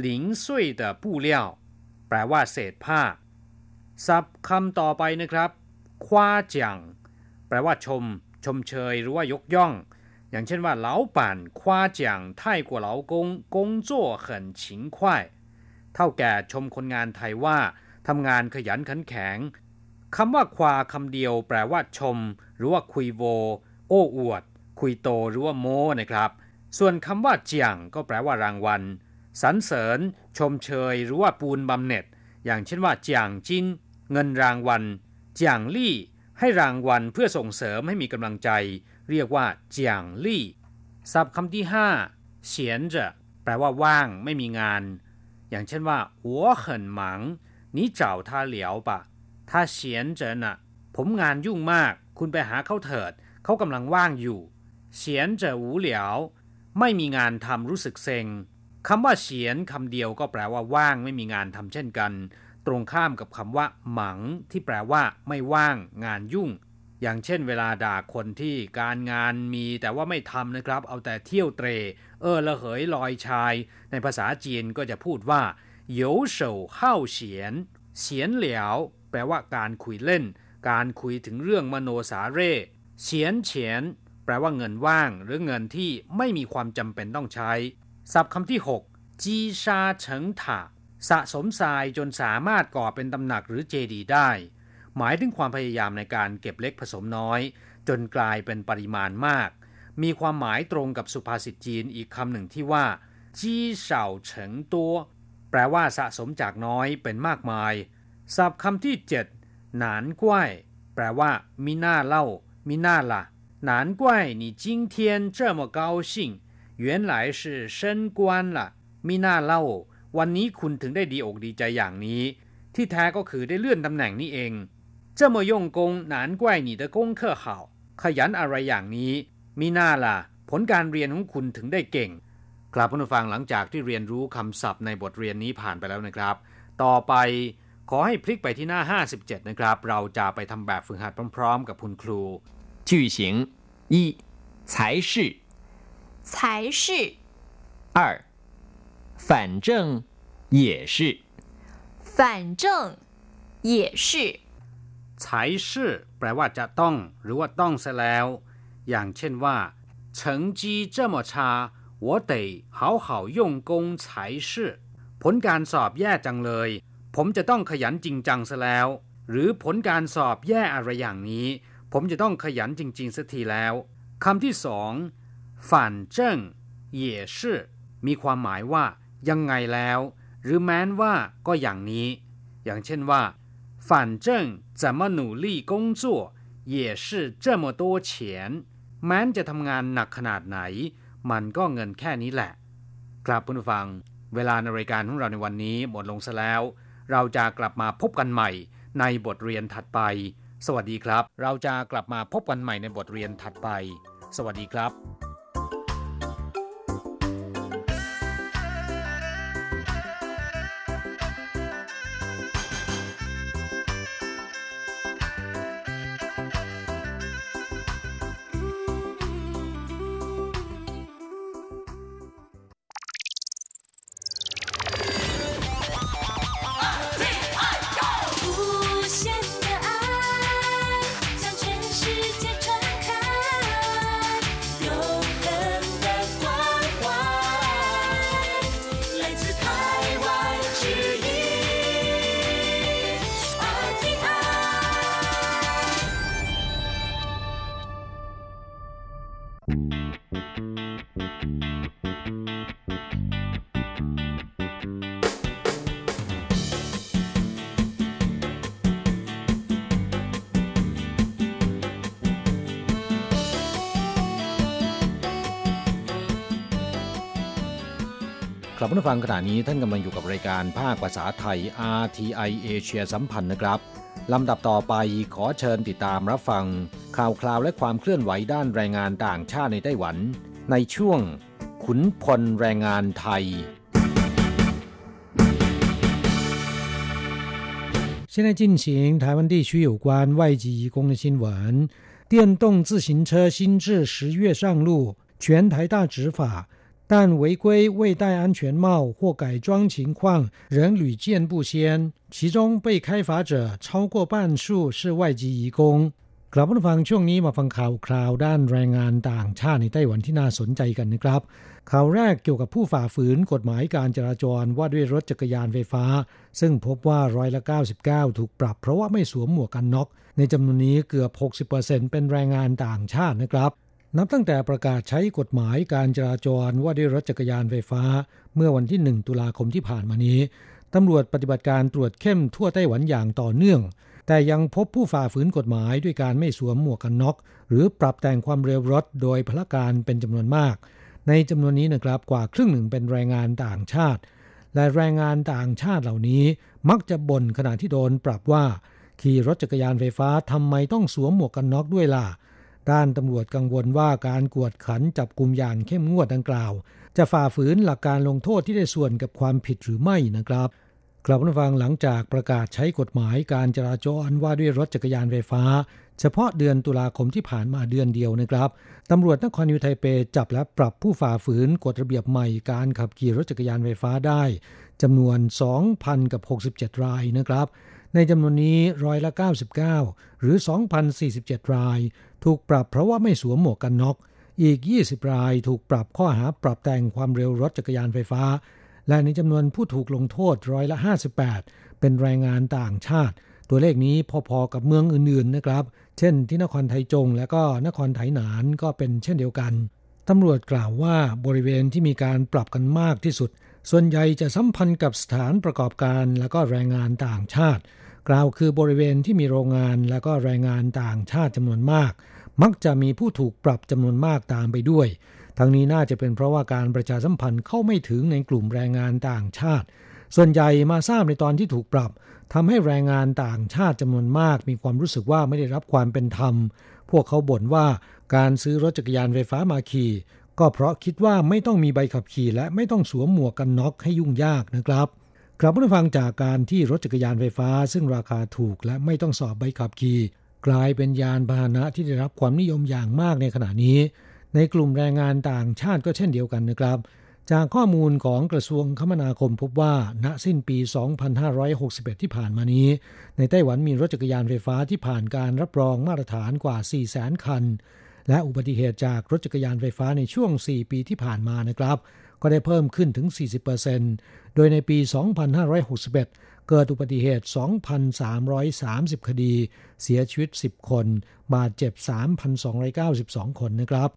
หลิงซุยเตอปู้เลี่ยวแปลว่าเศษผ้าศัพท์คำต่อไปนะครับคว้าเจียงแปลว่าชมเชยหรือว่ายกย่องอย่างเช่นว่าเหลาปั่นคว้าเจียงไทยกว่าเหลากงกงโจ้เขินฉิงควายเท่าแก่ชมคนงานไทยว่าทำงานขยันขันแข็งคำว่าควาคำเดียวแปลว่าชมหรือว่าคุยโวโอ้อวดคุยโตหรือว่าโม้นะครับส่วนคำว่าเจียงก็แปลว่ารางวัลสรรเสริญชมเชยหรือว่าปูนบำเหน็จอย่างเช่นว่าเจียงจินเงินรางวัลเจียงลี่ให้รางวัลเพื่อส่งเสริมให้มีกำลังใจเรียกว่าเจียงลี่ศัพท์คำที่5เฉียนเจแปลว่าว่างไม่มีงานอย่างเช่นว่าหัวเหินหมังนี่เจ้าท่าเหลียวปะถ้าเฉียนเจนะผมงานยุ่งมากคุณไปหาเขาเถิดเขากำลังว่างอยู่เฉียนเจอหูเหลียวไม่มีงานทำรู้สึกเซ็งคำว่าเฉียนคำเดียวก็แปลว่าว่างไม่มีงานทำเช่นกันตรงข้ามกับคำว่าหมังที่แปลว่าไม่ว่างงานยุ่งอย่างเช่นเวลาด่าคนที่การงานมีแต่ว่าไม่ทำนะครับเอาแต่เที่ยวเตร่ละเหยลอยชายในภาษาจีนก็จะพูดว่าเหยวเส่าเข้าเฉียนเฉียนเหลียวแปลว่าการคุยเล่นการคุยถึงเรื่องมโนสาเร่เฉียนเฉียนแปลว่าเงินว่างหรือเงินที่ไม่มีความจำเป็นต้องใช้ศัพท์คำที่6จีชาเฉิงถ่าสะสมทรายจนสามารถก่อเป็นตำหนักหรือเจดีย์ได้หมายถึงความพยายามในการเก็บเล็กผสมน้อยจนกลายเป็นปริมาณมากมีความหมายตรงกับสุภาษิตจีนอีกคำหนึ่งที่ว่าจี้เฉาเฉิงตัวแปลว่าสะสมจากน้อยเป็นมากมายศัพท์คำที่7หนานกว้ายแปลว่ามิน่าเล่ามิน่าล่ะหนานกว้าย你今天这么高兴原来是升官了มิน่าเล่าวันนี้คุณถึงได้ดีอกดีใจอย่างนี้ที่แท้ก็คือได้เลื่อนตำแหน่งนี้เอง这么用功难怪你的功课好ขยันอะไรอย่างนี้มิน่าล่ะผลการเรียนของคุณถึงได้เก่งครับคุณผู้ฟังหลังจากที่เรียนรู้คำศัพท์ในบทเรียนนี้ผ่านไปแล้วนะครับต่อไปขอให้พลิกไปที่หน้า57นะครับเราจะไปทำแบบฝึกหัดพร้อมๆกับคุณครู句型1才是才是2反正也是反正也是才是แปลว่าจะต้องหรือว่าต้องเสียแล้วอย่างเช่นว่า成績這麼差我得好好用功才是ผลการสอบแย่จังเลยผมจะต้องขยันจริงจังเสียแล้วหรือผลการสอบแย่อะไรอย่างนี้ผมจะต้องขยันจริงๆสักทีแล้วคำที่2反正也是มีความหมายว่ายังไงแล้วหรือแม้นว่าก็อย่างนี้อย่างเช่นว่า反正怎么努力工作也是这么多钱แม้นจะทำงานหนักขนาดไหนมันก็เงินแค่นี้แหละครับคุณผู้ฟังเวลาในรายการของเราในวันนี้หมดลงซะแล้ว เราจะกลับมาพบกันใหม่ในบทเรียนถัดไปสวัสดีครับเราจะกลับมาพบกันใหม่ในบทเรียนถัดไปสวัสดีครับครับผู้ฟังขณะนี้ท่านกำลังอยู่กับรายการภาคภาษาไทย RTI เอเชียสัมพันธ์นะครับลำดับต่อไปขอเชิญติดตามรับฟังข่าวคราวและความเคลื่อนไหวด้านแรงงานต่างชาติในไต้หวันในช่วงขุนพลแรงงานไทย现在进行台湾地区有关外籍移工的新闻电动自行车新制10月上路全台大执法但违规未戴安全帽或改装情况仍屡见不鲜其中被开罚者超过半数是外籍移工กลับมาฟังช่วงนี้มาฟังข่าวคราวด้านแรงงานต่างชาติในไต้หวันที่น่าสนใจกันนะครับข่าวแรกเกี่ยวกับผู้ฝ่าฝืนกฎหมายการจราจรว่าด้วยรถจักรยานไฟฟ้าซึ่งพบว่า99%ถูกปรับเพราะว่าไม่สวมหมวกกันน็อกในจำนวนนี้เกือบ 60% เป็นแรงงานต่างชาตินะครับนับตั้งแต่ประกาศใช้กฎหมายการจราจรว่าด้วยรถจักรยานไฟฟ้าเมื่อวันที่1ตุลาคมที่ผ่านมานี้ตำรวจปฏิบัติการตรวจเข้มทั่วไต้หวันอย่างต่อเนื่องแต่ยังพบผู้ฝ่าฝืนกฎหมายด้วยการไม่สวมหมวกกันน็อกหรือปรับแต่งความเร็วรถโดยพละการเป็นจำนวนมากในจำนวนนี้นะครับกว่าครึ่งหนึ่งเป็นแรงงานต่างชาติและแรงงานต่างชาติเหล่านี้มักจะบ่นขณะที่โดนปรับว่าขี่รถจักรยานไฟฟ้าทำไมต้องสวมหมวกกันน็อกด้วยล่ะด้านตำรวจกังวลว่าการกวดขันจับกุมอย่างเข้มงวดดังกล่าวจะฝ่าฝืนหลักการลงโทษที่ได้ส่วนกับความผิดหรือไม่นะครับกลับมาฟังหลังจากประกาศใช้กฎหมายการจราจรว่าด้วยรถจักรยานไฟฟ้าเฉพาะเดือนตุลาคมที่ผ่านมาเดือนเดียวนะครับตำรวจนครนิวยอร์กไทเปจับและปรับผู้ฝ่าฝืนกฎระเบียบใหม่การขับขี่รถจักรยานไฟฟ้าได้จำนวน 2,067 รายนะครับในจำนวนนี้99%หรือ 2,047 รายถูกปรับเพราะว่าไม่สวมหมวกกันน็อกอีก20รายถูกปรับข้อหาปรับแต่งความเร็วรถจักรยานไฟฟ้าและในจำนวนผู้ถูกลงโทษ58%เป็นแรงงานต่างชาติตัวเลขนี้พอๆกับเมืองอื่นๆนะครับเช่นที่นครไทจงและก็นครไถหนานก็เป็นเช่นเดียวกันตำรวจกล่าวว่าบริเวณที่มีการปรับกันมากที่สุดส่วนใหญ่จะสัมพันธ์กับสถานประกอบการและก็แรงงานต่างชาติกล่าวคือบริเวณที่มีโรงงานและก็แรงงานต่างชาติจำนวนมากมักจะมีผู้ถูกปรับจำนวนมากตามไปด้วยทั้งนี้น่าจะเป็นเพราะว่าการประชาสัมพันธ์เข้าไม่ถึงในกลุ่มแรงงานต่างชาติส่วนใหญ่มาทราบในตอนที่ถูกปรับทำให้แรงงานต่างชาติจำนวนมากมีความรู้สึกว่าไม่ได้รับความเป็นธรรมพวกเขาบ่นว่าการซื้อรถจักรยานไฟฟ้ามาขี่ก็เพราะคิดว่าไม่ต้องมีใบขับขี่และไม่ต้องสวมหมวกกันน็อกให้ยุ่งยากนะครับกลับมาฟังจากการที่รถจักรยานไฟฟ้าซึ่งราคาถูกและไม่ต้องสอบใบขับขี่กลายเป็นยานพาหนะที่ได้รับความนิยมอย่างมากในขณะนี้ในกลุ่มแรงงานต่างชาติก็เช่นเดียวกันนะครับจากข้อมูลของกระทรวงคมนาคมพบว่าณสิ้นปี2561ที่ผ่านมานี้ในไต้หวันมีรถจักรยานไฟฟ้าที่ผ่านการรับรองมาตรฐานกว่า 400,000 คันและอุบัติเหตุจากรถจักรยานไฟฟ้าในช่วง4 ปีที่ผ่านมานะครับก็ได้เพิ่มขึ้นถึง 40% โดยในปี 2561 เกิดอุบัติเหตุ 2,330 คดีเสียชีวิต 10 คนบาดเจ็บ 3,292 คนนะครับ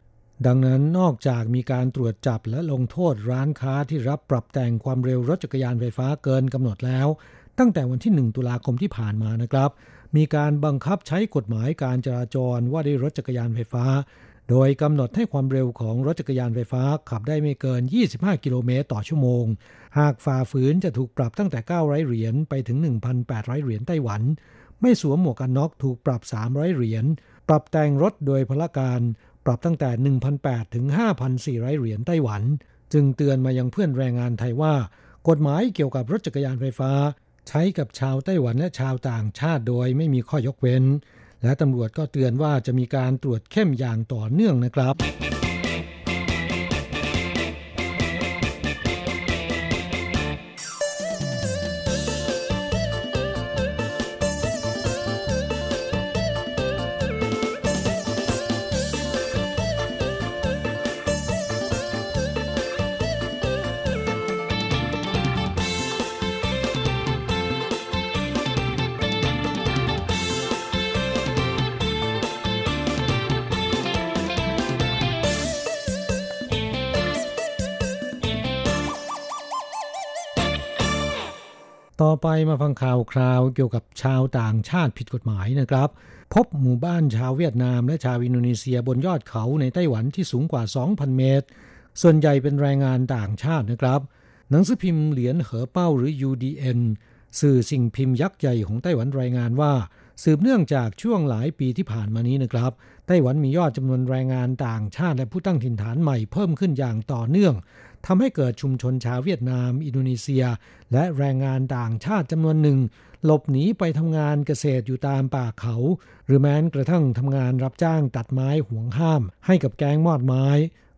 ดังนั้นนอกจากมีการตรวจจับและลงโทษร้านค้าที่รับปรับแต่งความเร็วรถจักรยานไฟฟ้าเกินกำหนดแล้วตั้งแต่วันที่1ตุลาคมที่ผ่านมานะครับมีการบังคับใช้กฎหมายการจราจรว่าด้วยรถจักรยานไฟฟ้า โดยกำหนดให้ความเร็วของรถจักรยานไฟฟ้าขับได้ไม่เกิน25กิโลเมตรต่อชั่วโมงหากฝ่าฝืนจะถูกปรับตั้งแต่900เหรียญไปถึง 1,800 เหรียญไต้หวันไม่สวมหมวกกันน็อกถูกปรับ300เหรียญปรับแต่งรถโดยพลการปรับตั้งแต่ 1,800 ถึง 5,400 เหรียญไต้หวันจึงเตือนมายังเพื่อนแรงงานไทยว่ากฎหมายเกี่ยวกับรถจักรยานไฟฟ้าใช้กับชาวไต้หวันและชาวต่างชาติโดยไม่มีข้อยกเว้นและตำรวจก็เตือนว่าจะมีการตรวจเข้มอย่างต่อเนื่องนะครับต่อไปมาฟังข่าวคราวเกี่ยวกับชาวต่างชาติผิดกฎหมายนะครับพบหมู่บ้านชาวเวียดนามและชาวอินโดนีเซียบนยอดเขาในไต้หวันที่สูงกว่า 2,000 เมตรส่วนใหญ่เป็นแรงงานต่างชาตินะครับหนังสือพิมพ์เหรียญเหอเป้าหรือ UDN สื่อสิ่งพิมพ์ยักษ์ใหญ่ของไต้หวันรายงานว่าสืบเนื่องจากช่วงหลายปีที่ผ่านมานี้นะครับไต้หวันมียอดจำนวนแรงงานต่างชาติและผู้ตั้งถิ่นฐานใหม่เพิ่มขึ้นอย่างต่อเนื่องทำให้เกิดชุมชนชาวเวียดนามอินโดนีเซียและแรงงานต่างชาติจำนวนหนึ่งหลบหนีไปทำงานเกษตรอยู่ตามป่าเขาหรือแม้กระทั่งทำงานรับจ้างตัดไม้ห่วงห้ามให้กับแก๊งมอดไม้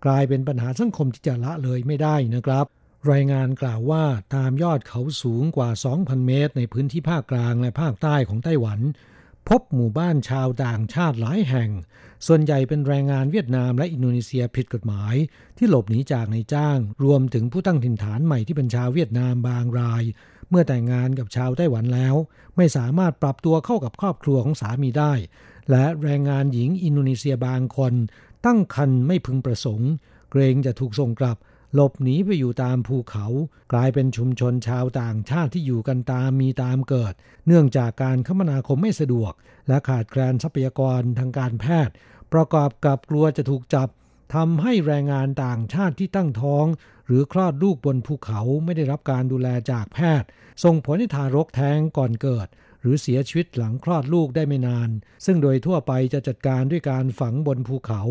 กลายเป็นปัญหาสังคมที่จะละเลยไม่ได้นะครับรายงานกล่าวว่าตามยอดเขาสูงกว่า 2,000 เมตรในพื้นที่ภาคกลางและภาคใต้ของไต้หวันพบหมู่บ้านชาวต่างชาติหลายแห่งส่วนใหญ่เป็นแรงงานเวียดนามและอินโดนีเซียผิดกฎหมายที่หลบหนีจากนายจ้างรวมถึงผู้ตั้งถิ่นฐานใหม่ที่เป็นชาวเวียดนามบางรายเมื่อแต่งงานกับชาวไต้หวันแล้วไม่สามารถปรับตัวเข้ากับครอบครัวของสามีได้และแรงงานหญิงอินโดนีเซียบางคนตั้งครรภ์ไม่พึงประสงค์เกรงจะถูกส่งกลับหลบหนีไปอยู่ตามภูเขากลายเป็นชุมชนชาวต่างชาติที่อยู่กันตามมีตามเกิดเนื่องจากการคมนาคมไม่สะดวกและขาดแคลนทรัพยากรทางการแพทย์ประกอบกับกลัวจะถูกจับทำให้แรงงานต่างชาติที่ตั้งท้องหรือคลอดลูกบนภูเขาไม่ได้รับการดูแลจากแพทย์ส่งผลให้ทารกแท้งก่อนเกิดหรือเสียชีวิตหลังคลอดลูกได้ไม่นานซึ่งโดยทั่วไปจะจัดการด้วยการฝังบนภูเขา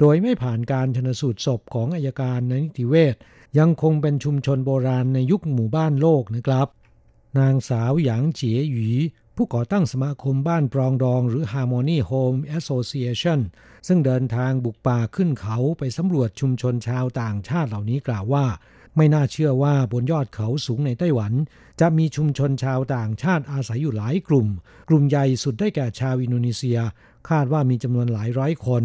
โดยไม่ผ่านการชันสูตรศพของอัยการในนิติเวชยังคงเป็นชุมชนโบราณในยุคหมู่บ้านโลกนะครับนางสาวหยางเจี๋ยหยีผู้ก่อตั้งสมาคมบ้านปรองดองหรือ Harmony Home Association ซึ่งเดินทางบุกป่าขึ้นเขาไปสำรวจชุมชนชาวต่างชาติเหล่านี้กล่าวว่าไม่น่าเชื่อว่าบนยอดเขาสูงในไต้หวันจะมีชุมชนชาวต่างชาติอาศัยอยู่หลายกลุ่มใหญ่สุดได้แก่ชาวอินโดนีเซียคาดว่ามีจำนวนหลายร้อยคน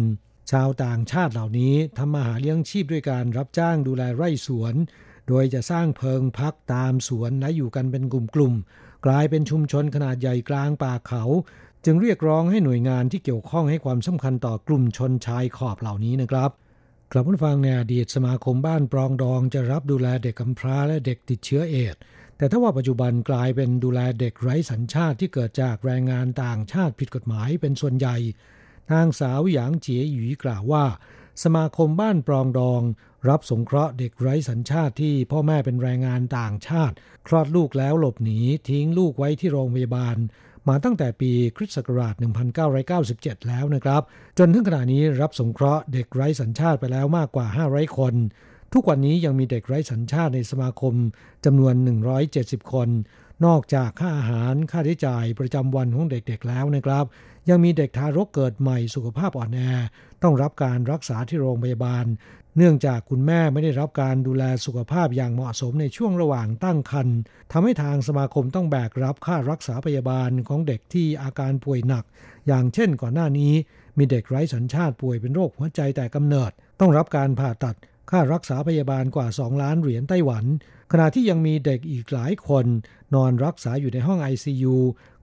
ชาวต่างชาติเหล่านี้ทำมาหาเลี้ยงชีพด้วยการรับจ้างดูแลไร่สวนโดยจะสร้างเพิงพักตามสวนและอยู่กันเป็นกลุ่มกลายเป็นชุมชนขนาดใหญ่กลางป่าเขาจึงเรียกร้องให้หน่วยงานที่เกี่ยวข้องให้ความสำคัญต่อกลุ่มชนชายขอบเหล่านี้นะครับกลับมาฟังในอดีตสมาคมบ้านปรองดองจะรับดูแลเด็กกำพร้าและเด็กติดเชื้อเอดส์แต่ถ้าว่าปัจจุบันกลายเป็นดูแลเด็กไร้สัญชาติที่เกิดจากแรงงานต่างชาติผิดกฎหมายเป็นส่วนใหญ่นางสาวหยางเจี๋ยหยีกล่าวว่าสมาคมบ้านปรองดองรับสงเคราะห์เด็กไร้สัญชาติที่พ่อแม่เป็นแรงงานต่างชาติคลอดลูกแล้วหลบหนีทิ้งลูกไว้ที่โรงพยาบาลมาตั้งแต่ปีคริสต์ศักราช1997แล้วนะครับจนถึงขณะนี้รับสงเคราะห์เด็กไร้สัญชาติไปแล้วมากกว่า500คนทุกวันนี้ยังมีเด็กไร้สัญชาติในสมาคมจำนวน170คนนอกจากค่าอาหารค่าใช้จ่ายประจำวันของเด็กๆแล้วนะครับยังมีเด็กทารกเกิดใหม่สุขภาพอ่อนแอต้องรับการรักษาที่โรงพยาบาลเนื่องจากคุณแม่ไม่ได้รับการดูแลสุขภาพอย่างเหมาะสมในช่วงระหว่างตั้งครรภ์ทำให้ทางสมาคมต้องแบกรับค่ารักษาพยาบาลของเด็กที่อาการป่วยหนักอย่างเช่นก่อนหน้านี้มีเด็กไร้สัญชาติป่วยเป็นโรคหัวใจแต่กำเนิดต้องรับการผ่าตัดค่ารักษาพยาบาลกว่า2ล้านเหรียญไต้หวันขณะที่ยังมีเด็กอีกหลายคนนอนรักษาอยู่ในห้อง ICU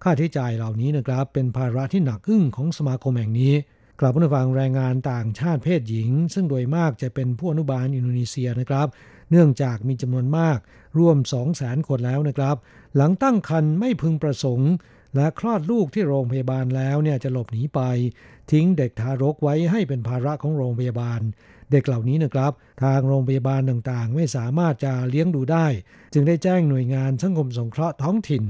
ค่าใช้จ่ายเหล่านี้นะครับเป็นภาระที่หนักอึ้งของสมาคมแห่งนี้กลับมาฟังแรงงานต่างชาติเพศหญิงซึ่งโดยมากจะเป็นผู้อนุบาลอินโดนีเซียนะครับเนื่องจากมีจำนวนมากรวม 200,000 คนแล้วนะครับหลังตั้งครรภ์ไม่พึงประสงค์ และคลอดลูกที่โรงพยาบาลแล้วเนี่ยจะหลบหนีไปทิ้งเด็กทารกไว้ให้เป็นภาระของโรงพยาบาลเด็กเหล่านี้นะครับทางโรงพยาบาลต่างๆไม่สามารถจะเลี้ยงดูได้จึงได้แจ้งหน่วยงานสังคมสงเคราะห์ท้องถิ่น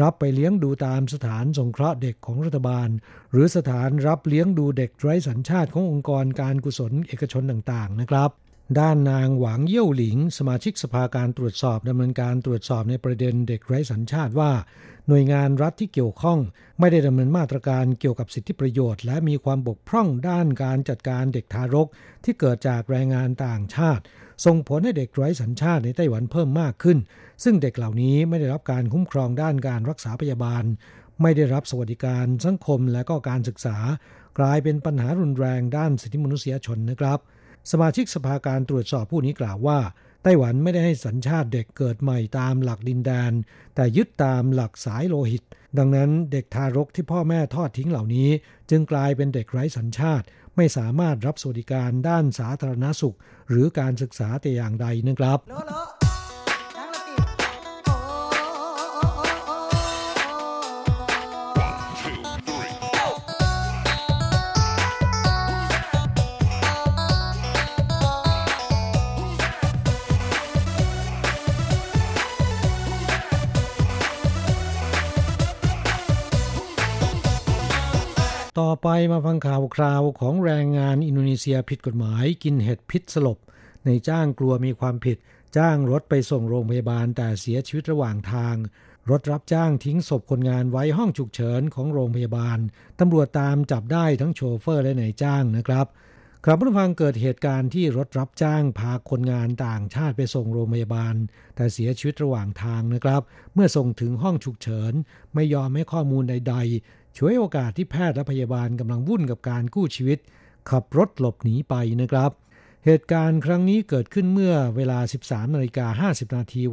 รับไปเลี้ยงดูตามสถานสงเคราะห์เด็กของรัฐบาลหรือสถานรับเลี้ยงดูเด็กไร้สัญชาติขององค์กรการกุศลเอกชนต่างๆนะครับด้านนางหวางเยี่ยวหลิงสมาชิกสภาการตรวจสอบดำเนินการตรวจสอบในประเด็นเด็กไร้สัญชาติว่าหน่วยงานรัฐที่เกี่ยวข้องไม่ได้ดำเนินมาตรการเกี่ยวกับสิทธิประโยชน์และมีความบกพร่องด้านการจัดการเด็กทารกที่เกิดจากแรงงานต่างชาติส่งผลให้เด็กไร้สัญชาติในไต้หวันเพิ่มมากขึ้นซึ่งเด็กเหล่านี้ไม่ได้รับการคุ้มครองด้านการรักษาพยาบาลไม่ได้รับสวัสดิการสังคมและก็การศึกษากลายเป็นปัญหารุนแรงด้านสิทธิมนุษยชนนะครับสมาชิกสภาการตรวจสอบผู้นี้กล่าวว่าไต้หวันไม่ได้ให้สัญชาติเด็กเกิดใหม่ตามหลักดินแดนแต่ยึดตามหลักสายโลหิตดังนั้นเด็กทารกที่พ่อแม่ทอดทิ้งเหล่านี้จึงกลายเป็นเด็กไร้สัญชาติไม่สามารถรับสวัสดิการด้านสาธารณสุขหรือการศึกษาแต่อย่างใดนะครับต่อไปมาฟังข่าวคราวของแรงงานอินโดนีเซียผิดกฎหมายกินเห็ดพิษสลบในจ้างกลัวมีความผิดจ้างรถไปส่งโรงพยาบาลแต่เสียชีวิตระหว่างทางรถรับจ้างทิ้งศพคนงานไว้ห้องฉุกเฉินของโรงพยาบาลตำรวจตามจับได้ทั้งโชเฟอร์และนายจ้างนะครับครับผู้ฟังเกิดเหตุการณ์ที่รถรับจ้างพาคนงานต่างชาติไปส่งโรงพยาบาลแต่เสียชีวิตระหว่างทางนะครับเมื่อส่งถึงห้องฉุกเฉินไม่ยอมให้ข้อมูลใดๆช่วยโอกาสที่แพทย์และพยาบาลกำลังวุ่นกับการกู้ชีวิตขับรถหลบหนีไปนะครับเหตุการณ์ครั้งนี้เกิดขึ้นเมื่อเวลา 13:50 น.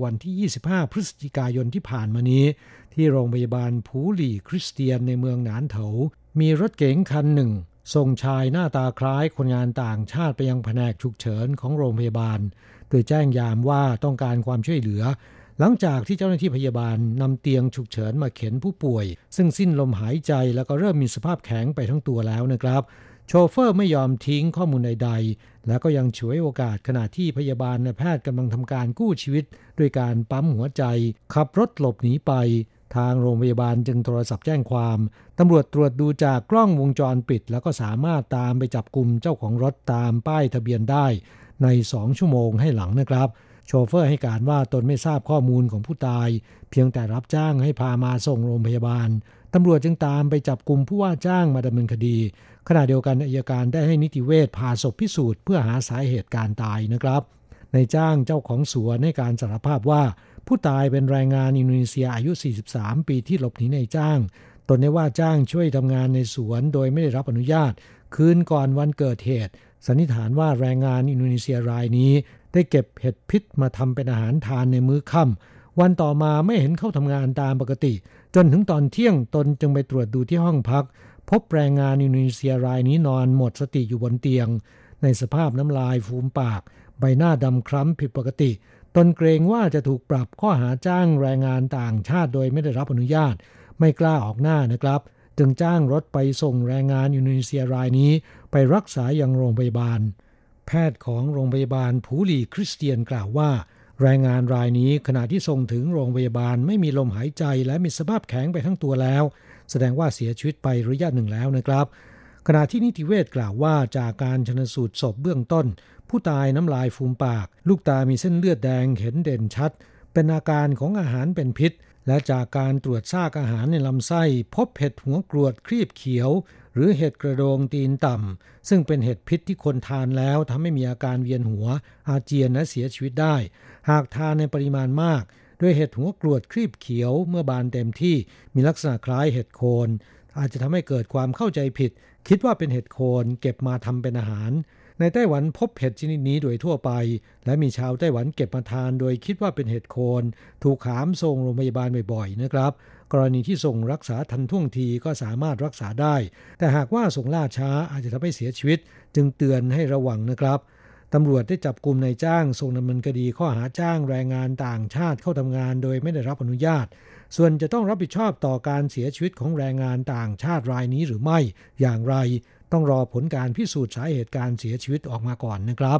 วันที่25พฤศจิกายนที่ผ่านมานี้ที่โรงพยาบาลผูหลี่คริสเตียนในเมืองหนานเถามีรถเก๋งคันหนึ่งส่งชายหน้าตาคล้ายคนงานต่างชาติไปยังแผนกฉุกเฉินของโรงพยาบาลโดยแจ้งยามว่าต้องการความช่วยเหลือหลังจากที่เจ้าหน้าที่พยาบาลนำเตียงฉุกเฉินมาเข็นผู้ป่วยซึ่งสิ้นลมหายใจแล้วก็เริ่มมีสภาพแข็งไปทั้งตัวแล้วนะครับโชเฟอร์ไม่ยอมทิ้งข้อมูลใดๆแล้วก็ยังฉวยโอกาสขณะที่พยาบาลและแพทย์กำลังทำการกู้ชีวิตด้วยการปั๊มหัวใจขับรถหลบหนีไปทางโรงพยาบาลจึงโทรศัพท์แจ้งความตำรวจตรวจดูจากกล้องวงจรปิดแล้วก็สามารถตามไปจับกุมเจ้าของรถตามป้ายทะเบียนได้ใน2ชั่วโมงให้หลังนะครับโชเฟอร์ให้การว่าตนไม่ทราบข้อมูลของผู้ตายเพียงแต่รับจ้างให้พามาส่งโรงพยาบาลตำรวจจึงตามไปจับกุมผู้ว่าจ้างมาดำเนินคดีขณะเดียวกันอัยการได้ให้นิติเวชพาศพพิสูจน์เพื่อหาสาเหตุการตายนะครับนายจ้างเจ้าของสวนให้การสารภาพว่าผู้ตายเป็นแรงงานอินโดนีเซียอายุ43ปีที่หลบหนีนายจ้างตนได้ว่าจ้างช่วยทำงานในสวนโดยไม่ได้รับอนุญาตคืนก่อนวันเกิดเหตุสันนิษฐานว่าแรงงานอินโดนีเซียรายนี้ได้เก็บเห็ดพิษมาทำเป็นอาหารทานในมื้อค่ำวันต่อมาไม่เห็นเข้าทำงานตามปกติจนถึงตอนเที่ยงตนจึงไปตรวจดูที่ห้องพักพบแรงงานอินโดนีเซียรายนี้นอนหมดสติอยู่บนเตียงในสภาพน้ำลายฟูมปากใบหน้าดำคล้ำผิดปกติตนเกรงว่าจะถูกปรับข้อหาจ้างแรงงานต่างชาติโดยไม่ได้รับอนุญาตไม่กล้าออกหน้านะครับจึงจ้างรถไปส่งแรงงานอินโดนีเซียรายนี้ไปรักษายังโรงพยาบาลแพทย์ของโรงพยาบาลผูหลีคริสเตียนกล่าวว่าแรงงานรายนี้ขณะที่ส่งถึงโรงพยาบาลไม่มีลมหายใจและมีสภาพแข็งไปทั้งตัวแล้วแสดงว่าเสียชีวิตไประยะหนึ่งแล้วนะครับขณะที่นิติเวชกล่าวว่าจากการชันสูตรศพเบื้องต้นผู้ตายน้ำลายฟูมปากลูกตามีเส้นเลือดแดงเห็นเด่นชัดเป็นอาการของอาหารเป็นพิษและจากการตรวจซากอาหารในลำไส้พบเห็ดหัวกรวดครีบเขียวหรือเห็ดกระโดงตีนต่ำซึ่งเป็นเห็ดพิษที่คนทานแล้วทำให้มีอาการเวียนหัวอาเจียนและเสียชีวิตได้หากทานในปริมาณมากด้วยเห็ดหัวกรวดครีบเขียวเมื่อบานเต็มที่มีลักษณะคล้ายเห็ดโคนอาจจะทำให้เกิดความเข้าใจผิดคิดว่าเป็นเห็ดโคนเก็บมาทำเป็นอาหารในไต้หวันพบเห็ดชนิดนี้โดยทั่วไปและมีชาวไต้หวันเก็บมาทานโดยคิดว่าเป็นเห็ดโคนถูกหามส่งโรงพยาบาลบ่อยๆนะครับกรณีที่ส่งรักษาทันท่วงทีก็สามารถรักษาได้แต่หากว่าส่งล่าช้าอาจจะทำให้เสียชีวิตจึงเตือนให้ระวังนะครับ ตำรวจได้จับกุมนายจ้างส่งดำเนินคดีข้อหาจ้างแรงงานต่างชาติเข้าทำงานโดยไม่ได้รับอนุญาตส่วนจะต้องรับผิดชอบต่อการเสียชีวิตของแรงงานต่างชาติรายนี้หรือไม่อย่างไรต้องรอผลการพิสูจน์สาเหตุการเสียชีวิตออกมาก่อนนะครับ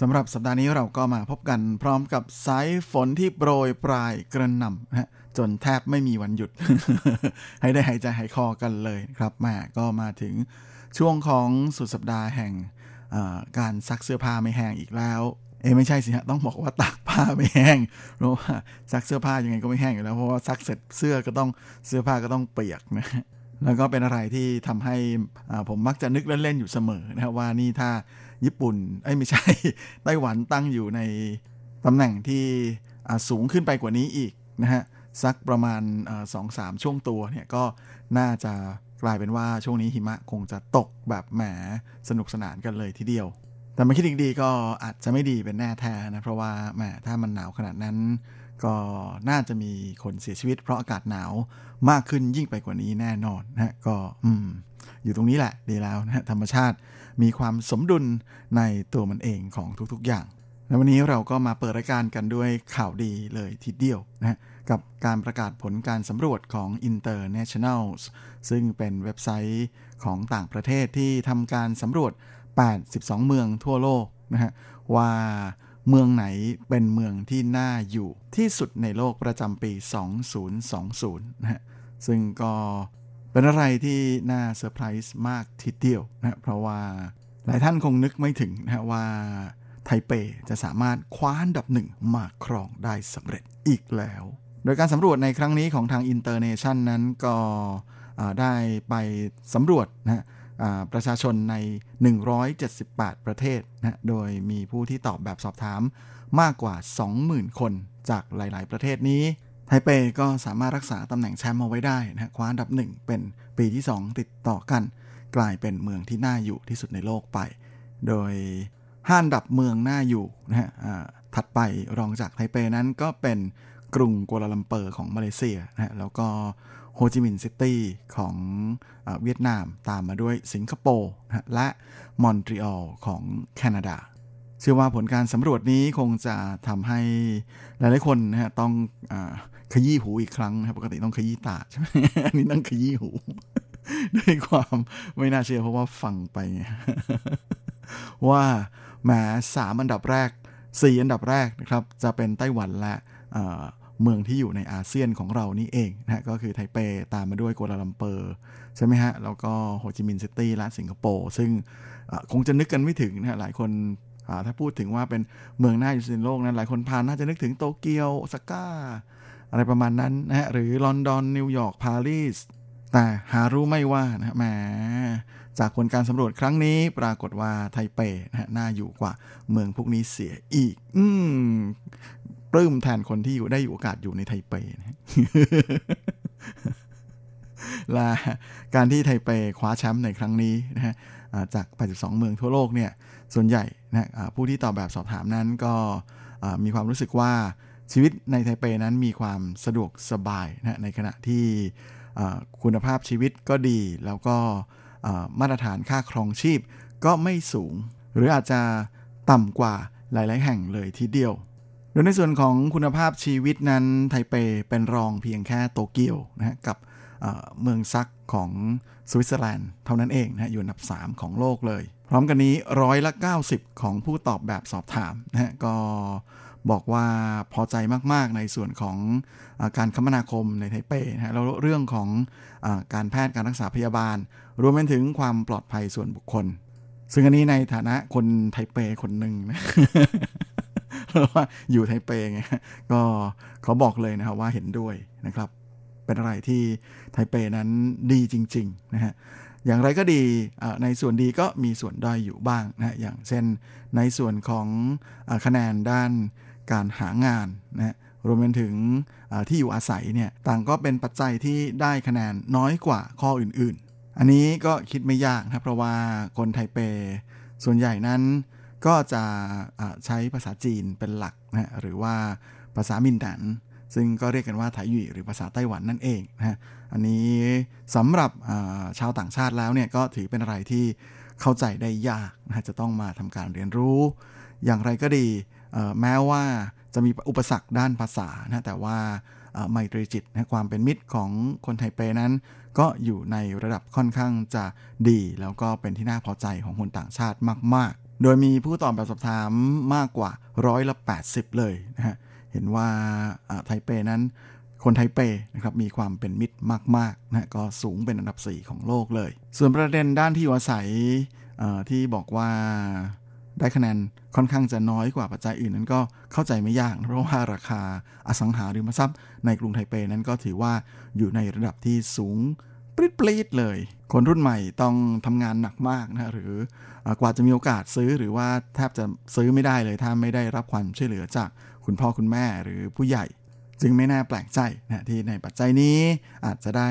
สำหรับสัปดาห์นี้เราก็มาพบกันพร้อมกับสายฝนที่โปรยปลายกระหน่ำนะจนแทบไม่มีวันหยุด ให้ได้หายใจหายคอกันเลยครับแม่ก็มาถึงช่วงของสุดสัปดาห์แห่งการซักเสื้อผ้าไม่แห้งอีกแล้วไม่ใช่สิฮะต้องบอกว่าตากผ้าไม่แห้งเพราะว่าซักเสื้อผ้ายังไงก็ไม่แห้งอยู่แล้วเพราะว่าซักเสร็จเสื้อผ้าก็ต้องเปียกนะแล้วก็เป็นอะไรที่ทำให้ผมมักจะนึกเล่นๆอยู่เสมอนะว่านี่ถ้าญี่ปุ่นไม่ใช่ไต้หวันตั้งอยู่ในตำแหน่งที่สูงขึ้นไปกว่านี้อีกนะฮะสักประมาณ 2-3 ช่วงตัวเนี่ยก็น่าจะกลายเป็นว่าช่วงนี้หิมะคงจะตกแบบแหมสนุกสนานกันเลยทีเดียวแต่มาคิดดีๆก็อาจจะไม่ดีเป็นแน่แท้นะเพราะว่าแหมถ้ามันหนาวขนาดนั้นก็น่าจะมีคนเสียชีวิตเพราะอากาศหนาวมากขึ้นยิ่งไปกว่านี้แน่นอนนะก็อยู่ตรงนี้แหละดีแล้วนะธรรมชาติมีความสมดุลในตัวมันเองของทุกๆอย่างและวันนี้เราก็มาเปิดรายการกันด้วยข่าวดีเลยทีเดียวนะกับการประกาศผลการสำรวจของ International ซึ่งเป็นเว็บไซต์ของต่างประเทศที่ทำการสำรวจ82เมืองทั่วโลกนะฮะว่าเมืองไหนเป็นเมืองที่น่าอยู่ที่สุดในโลกประจำปี 2020 นะฮะซึ่งก็เป็นอะไรที่น่าเซอร์ไพรส์มากทีเดียวนะเพราะว่าหลายท่านคงนึกไม่ถึงนะว่าไทเปจะสามารถคว้าอันดับหนึ่งมาครองได้สำเร็จอีกแล้วโดยการสำรวจในครั้งนี้ของทาง Internation นั้นก็ได้ไปสำรวจนะประชาชนใน178ประเทศนะโดยมีผู้ที่ตอบแบบสอบถามมากกว่า 20,000 คนจากหลายๆประเทศนี้ไทเปก็สามารถรักษาตำแหน่งแชมป์เอาไว้ได้นะคว้าอันดับ1เป็นปีที่2ติดต่อกันกลายเป็นเมืองที่น่าอยู่ที่สุดในโลกไปโดย5อันดับเมืองน่าอยู่นะฮะถัดไปรองจากไทเปนั้นก็เป็นกรุงกัวลาลัมเปอร์ของมาเลเซียนะฮะแล้วก็โฮจิมินห์ซิตี้ของเวียดนามตามมาด้วยสิงคโปร์นะและมอนทรีออลของแคนาดาเชื่อว่าผลการสำรวจนี้คงจะทำให้หลายๆคนนะฮะต้องขยี้หูอีกครั้งนะปกติต้องขยี้ตาใช่ไหมอันนี้ต้องขยี้หูด้วยความไม่น่าเชื่อเพราะว่าฟังไปว่าแม้3อันดับแรก4อันดับแรกนะครับจะเป็นไต้หวันและเมืองที่อยู่ในอาเซียนของเรานี่เองนะก็คือไทเปตามมาด้วยกัวลาลัมเปอร์ใช่ไหมฮะแล้วก็โฮจิมินห์ซิตี้และสิงคโปร์ซึ่งคงจะนึกกันไม่ถึงนะหลายคนถ้าพูดถึงว่าเป็นเมืองน่าอยู่ในโลกนั้นหลายคนน่าจะนึกถึงโตเกียวโอซาก้าอะไรประมาณนั้นนะฮะหรือลอนดอนนิวยอร์กปารีสแต่หารู้ไม่ว่านะแหมจากผลการสำรวจครั้งนี้ปรากฏว่าไทเปนะฮะน่าอยู่กว่าเมืองพวกนี้เสียอีกปลื้มแทนคนที่อยู่ได้อยู่โอกาสอยู่ในไทเปนะ และการที่ไทเปคว้าแชมป์ในครั้งนี้นะฮะจาก82เมืองทั่วโลกเนี่ยส่วนใหญ่นะผู้ที่ตอบแบบสอบถามนั้นก็มีความรู้สึกว่าชีวิตในไทเปนั้นมีความสะดวกสบายนะในขณะที่คุณภาพชีวิตก็ดีแล้วก็มาตรฐานค่าครองชีพก็ไม่สูงหรืออาจจะต่ำกว่าหลายๆแห่งเลยทีเดียวโดยในส่วนของคุณภาพชีวิตนั้นไทเปเป็นรองเพียงแค่โตเกียวนะกับ เมืองซักของสวิตเซอร์แลนด์เท่านั้นเองนะอยู่อันดับ3ของโลกเลยพร้อมกันนี้90%ของผู้ตอบแบบสอบถามนะฮะก็บอกว่าพอใจมากๆในส่วนของการคมนาคมในไทเปนะฮะแล้วเรื่องของการแพทย์การรักษาพยาบาลรวมไปถึงความปลอดภัยส่วนบุคคลซึ่งอันนี้ในฐานะคนไทเปคนหนึ่งนะเพราะว่าอยู่ไทเปไงก็เขาบอกเลยนะครับว่าเห็นด้วยนะครับเป็นอะไรที่ไทเปนั้นดีจริงๆนะฮะอย่างไรก็ดีในส่วนดีก็มีส่วนด้อยอยู่บ้างนะอย่างเช่นในส่วนของคะแนนด้านการหางานนะรวมไปถึงที่อยู่อาศัยเนี่ยต่างก็เป็นปัจจัยที่ได้คะแนนน้อยกว่าข้ออื่นๆอันนี้ก็คิดไม่ยากนะเพราะว่าคนไทเปส่วนใหญ่นั้นก็จะใช้ภาษาจีนเป็นหลักนะหรือว่าภาษามินตันซึ่งก็เรียกกันว่าไถหยี่หรือภาษาไต้หวันนั่นเองนะอันนี้สำหรับชาวต่างชาติแล้วเนี่ยก็ถือเป็นอะไรที่เข้าใจได้ยากนะจะต้องมาทำการเรียนรู้อย่างไรก็ดีแม้ว่าจะมีอุปสรรคด้านภาษานะแต่ว่าไมตรีจิตนะความเป็นมิตรของคนไทเปนั้นก็อยู่ในระดับค่อนข้างจะดีแล้วก็เป็นที่น่าพอใจของคนต่างชาติมากๆโดยมีผู้ตอบแบบสอบถามมากกว่า80%เลยนะฮะเห็นว่าไทเปนั้นคนไทเปนะครับมีความเป็นมิตรมากๆนะก็สูงเป็นอันดับ4ของโลกเลยส่วนประเด็นด้านที่อยู่อาศัยที่บอกว่าได้คะแนนค่อนข้างจะน้อยกว่าปัจจัยอื่นนั้นก็เข้าใจไม่ยากเพราะว่าราคาอสังหาริมทรัพย์ในกรุงไทเปนั้นก็ถือว่าอยู่ในระดับที่สูงปรี๊ดๆเลยคนรุ่นใหม่ต้องทำงานหนักมากนะหรือกว่าจะมีโอกาสซื้อหรือว่าแทบจะซื้อไม่ได้เลยถ้าไม่ได้รับความช่วยเหลือจากคุณพ่อคุณแม่หรือผู้ใหญ่จึงไม่น่าแปลกใจนะที่ในปัจจัยนี้อาจจะได้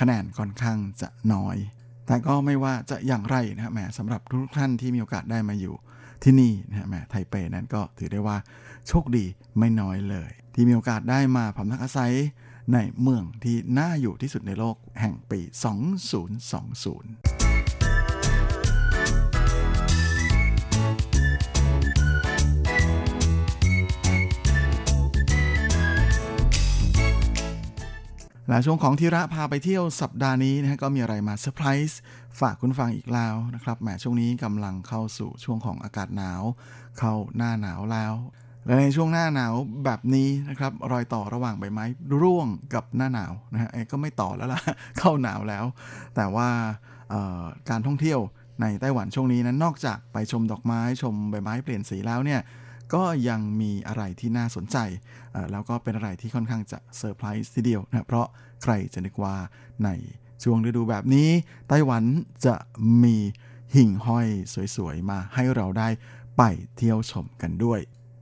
คะแนนค่อนข้างจะน้อยแต่ก็ไม่ว่าจะอย่างไรนะแหมสำหรับทุกท่านที่มีโอกาสได้มาอยู่ที่นี่นะแหมไทเปนั้นก็ถือได้ว่าโชคดีไม่น้อยเลยที่มีโอกาสได้มาพำนักอาศัยในเมืองที่น่าอยู่ที่สุดในโลกแห่งปี 2020และช่วงของธีระพาไปเที่ยวสัปดาห์นี้นะฮะก็มีอะไรมาเซอร์ไพรส์ฝากคุณฟังอีกแล้วนะครับแหมช่วงนี้กำลังเข้าสู่ช่วงของอากาศหนาวเข้าหน้าหนาวแล้วและในช่วงหน้าหนาวแบบนี้นะครับรอยต่อระหว่างใบไม้ร่วงกับหน้าหนาวนะฮะก็ไม่ต่อแล้วล่ะ เข้าหนาวแล้วแต่ว่าการท่องเที่ยวในไต้หวันช่วงนี้นั้นนอกจากไปชมดอกไม้ชมใบไม้เปลี่ยนสีแล้วเนี่ยก็ยังมีอะไรที่น่าสนใจแล้วก็เป็นอะไรที่ค่อนข้างจะเซอร์ไพรส์ทีเดียวนะเพราะใครจะนึกว่าในช่วงฤดูแบบนี้ไต้หวันจะมีหิ่งห้อยสวยๆมาให้เราได้ไปเที่ยวชมกันด้วย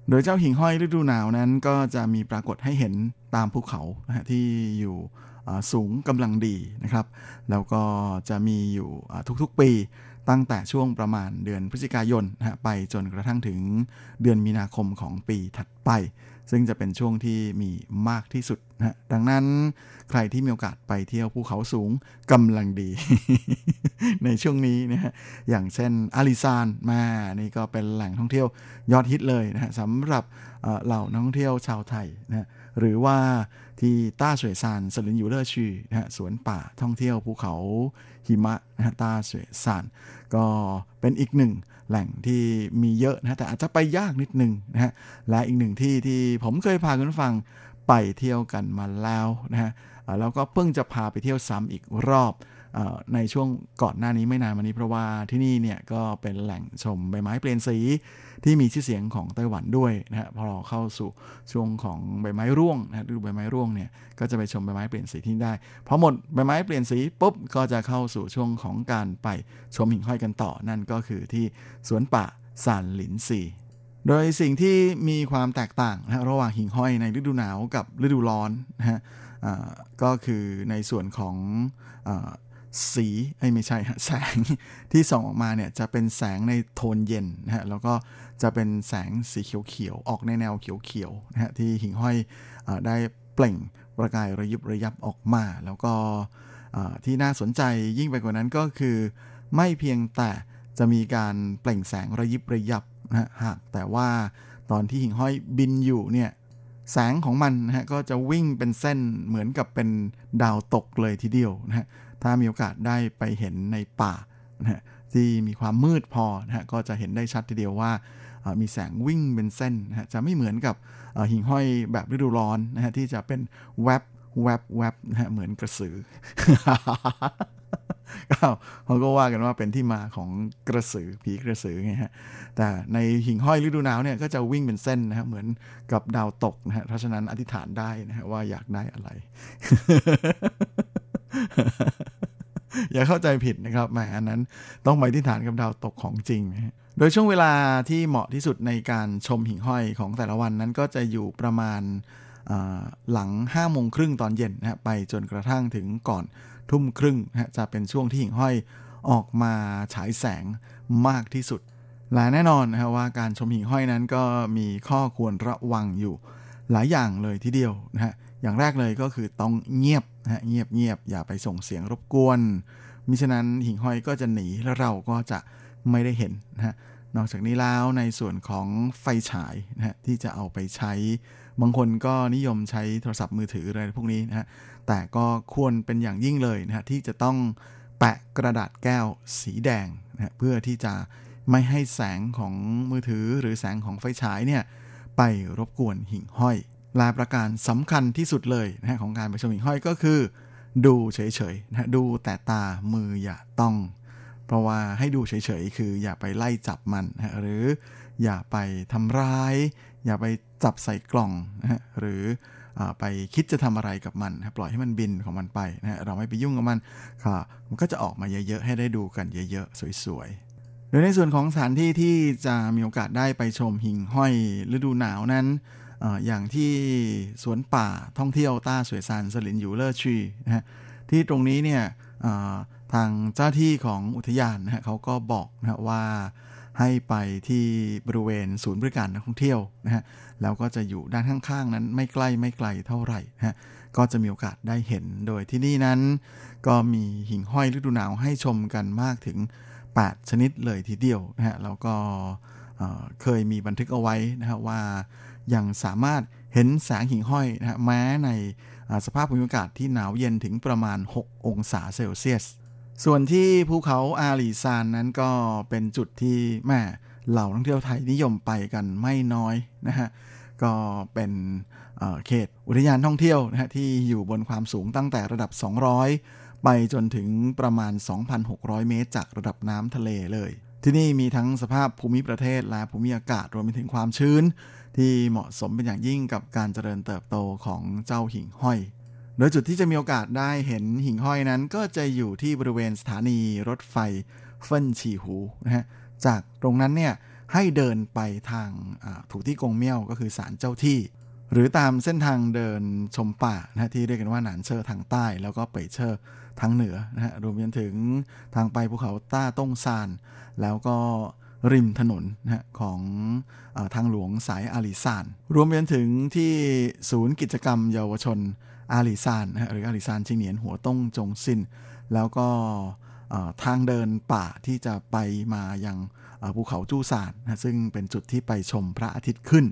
โดยเจ้าหิ่งห้อยฤดูหนาวนั้นก็จะมีปรากฏให้เห็นตามภูเขาที่อยู่สูงกำลังดีนะครับแล้วก็จะมีอยู่ทุกๆปีตั้งแต่ช่วงประมาณเดือนพฤศจิกายนนะฮะไปจนกระทั่งถึงเดือนมีนาคมของปีถัดไปซึ่งจะเป็นช่วงที่มีมากที่สุดนะฮะดังนั้นใครที่มีโอกาสไปเที่ยวภูเขาสูงกำลังดี ในช่วงนี้นะฮะอย่างเช่นอาริซานมานี่ก็เป็นแหล่งท่องเที่ยวยอดฮิตเลยนะฮะสำหรับเหล่านักท่องเที่ยวชาวไทยนะฮะหรือว่าที่ต้าสวยซานสลินยูเลอร์ชีนะฮะสวนป่าท่องเที่ยวภูเขาหิมะนะฮะต้าสวยซานก็เป็นอีกหนึ่งแหล่งที่มีเยอะนะแต่อาจจะไปยากนิดนึงนะฮะและอีกหนึ่งที่ที่ผมเคยพาคุณฟังไปเที่ยวกันมาแล้วนะฮะแล้วก็เพิ่งจะพาไปเที่ยวซ้ำอีกรอบในช่วงก่อนหน้านี้ไม่นานมานี้เพราะว่าที่นี่เนี่ยก็เป็นแหล่งชมใบไม้เปลี่ยนสีที่มีชื่อเสียงของไต้หวันด้วยนะฮะพอเข้าสู่ช่วงของใบไม้ร่วงนะดูใบไม้ร่วงเนี่ยก็จะไปชมใบไม้เปลี่ยนสีที่ได้พอหมดใบไม้เปลี่ยนสีปุ๊บก็จะเข้าสู่ช่วงของการไปชมหิ่งห้อยกันต่อนั่นก็คือที่สวนป่าซานหลินซีโดยสิ่งที่มีความแตกต่างนะระหว่างหิ่งห้อยในฤดูหนาวกับฤดูร้อนนะฮะก็คือในส่วนของสีไม่ใช่แสงที่ส่องออกมาเนี่ยจะเป็นแสงในโทนเย็นนะฮะแล้วก็จะเป็นแสงสีเขียวๆออกในแนวเขียวๆนะฮะที่หิ่งห้อยได้เปล่งประกายระยิบระยับออกมาแล้วก็ที่น่าสนใจยิ่งไปกว่านั้นก็คือไม่เพียงแต่จะมีการเปล่งแสงระยิบระยับนะฮะแต่ว่าตอนที่หิ่งห้อยบินอยู่เนี่ย แสงของมันนะฮะก็จะวิ่งเป็นเส้นเหมือนกับเป็นดาวตกเลยทีเดียวนะฮะถ้ามีโอกาสได้ไปเห็นในป่านะฮะที่มีความมืดพอนะฮะก็จะเห็นได้ชัดทีเดียวว่ามีแสงวิ่งเป็นเส้นนะฮะจะไม่เหมือนกับหิ่งห้อยแบบฤดูร้อนนะฮะที่จะเป็นแวบแวบแวบนะฮะเหมือนกระสือ เขาก็ว่ากันว่าเป็นที่มาของกระสือผีกระสือไงฮะแต่ในหิ่งห้อยฤดูหนาวเนี่ยก็จะวิ่งเป็นเส้นนะฮะเหมือนกับดาวตกนะฮะเพราะฉะนั้นอธิษฐานได้นะฮะว่าอยากได้อะไร อย่าเข้าใจผิดนะครับแหมอันนั้นต้องไปที่ฐานกับดาวตกของจริงนะฮะโดยช่วงเวลาที่เหมาะที่สุดในการชมหิ่งห้อยของแต่ละวันนั้นก็จะอยู่ประมาณหลัง 5:30 น.ตอนเย็นนะฮะไปจนกระทั่งถึงก่อน 20:30 น.นะฮะจะเป็นช่วงที่หิ่งห้อยออกมาฉายแสงมากที่สุดและแน่นอนนะฮะว่าการชมหิ่งห้อยนั้นก็มีข้อควรระวังอยู่หลายอย่างเลยทีเดียวนะฮะอย่างแรกเลยก็คือต้องเงียบนะฮะเงียบๆอย่าไปส่งเสียงรบกวนมิฉะนั้นหิ่งห้อยก็จะหนีและเราก็จะไม่ได้เห็นนะฮะนอกจากนี้แล้วในส่วนของไฟฉายนะฮะที่จะเอาไปใช้บางคนก็นิยมใช้โทรศัพท์มือถืออะไรพวกนี้นะฮะแต่ก็ควรเป็นอย่างยิ่งเลยนะฮะที่จะต้องแปะกระดาษแก้วสีแดงนะฮะเพื่อที่จะไม่ให้แสงของมือถือหรือแสงของไฟฉายเนี่ยไปรบกวนหิ่งห้อยและประการสำคัญที่สุดเลยนะฮะของการไปชมหิ่งห้อยก็คือดูเฉยๆนะฮะดูแต่ตามืออย่าต้องเพราะว่าให้ดูเฉยๆคืออย่าไปไล่จับมันนะฮะหรืออย่าไปทำร้ายอย่าไปจับใส่กล่องนะฮะหรือไปคิดจะทำอะไรกับมันนะปล่อยให้มันบินของมันไปนะฮะเราไม่ไปยุ่งกับมันค่ะมันก็จะออกมาเยอะๆให้ได้ดูกันเยอะๆสวยๆโดยในส่วนของสถานที่ที่จะมีโอกาสได้ไปชมหิ่งห้อยฤดูหนาวนั้นอย่างที่สวนป่าท่องเที่ยวต้าสวยซานสลินยูเลอร์ชีนะฮะที่ตรงนี้เนี่ยทางเจ้าที่ของอุทยานนะฮะเขาก็บอกนะฮะว่าให้ไปที่บริเวณศูนย์บริการนักท่องเที่ยวนะฮะแล้วก็จะอยู่ด้านข้างๆนั้นไม่ใกล้ไม่ไกลเท่าไหร่นะฮะก็จะมีโอกาสได้เห็นโดยที่นี่นั้นก็มีหิ่งห้อยฤดูหนาวให้ชมกันมากถึง8ชนิดเลยทีเดียวนะฮะแล้วก็เคยมีบันทึกเอาไว้นะฮะว่ายังสามารถเห็นแสงหิ่งห้อยนะฮะแม้ในสภาพภูมิอากาศที่หนาวเย็นถึงประมาณ6องศาเซลเซียสส่วนที่ภูเขาอาลีซานนั้นก็เป็นจุดที่แม่เหล่านักท่องเที่ยวไทยนิยมไปกันไม่น้อยนะฮะก็เป็นเขตอุทยานท่องเที่ยวนะฮะที่อยู่บนความสูงตั้งแต่ระดับ200ไปจนถึงประมาณ 2,600 เมตรจากระดับน้ำทะเลเลยที่นี่มีทั้งสภาพภูมิประเทศและภูมิอากาศรวมไปถึงความชื้นที่เหมาะสมเป็นอย่างยิ่งกับการเจริญเติบโตของเจ้าหิ่งห้อยโดยจุดที่จะมีโอกาสได้เห็นหิ่งห้อยนั้นก็จะอยู่ที่บริเวณสถานีรถไฟเฟิ่นฉีหูนะฮะจากตรงนั้นเนี่ยให้เดินไปทางถูที่กงเมี่ยวก็คือศาลเจ้าที่หรือตามเส้นทางเดินชมป่านะที่เรียกกันว่าหนานเชอทางใต้แล้วก็เป่ยเชอทางเหนือนะฮะรวมจนถึงทางไปภูเขาต้าต้งซานแล้วก็ริมถนนนะฮะของทางหลวงสายอาลีซานรวมไปถึงที่ศูนย์กิจกรรมเยาวชนอาลีซานนะฮะหรืออาลีซานชิงเหนียนหัวต้งจงซินแล้วก็ทางเดินป่าที่จะไปมายังภูเขาจู้ซานนะซึ่งเป็นจุดที่ไปชมพระอาทิตย์ขึ้น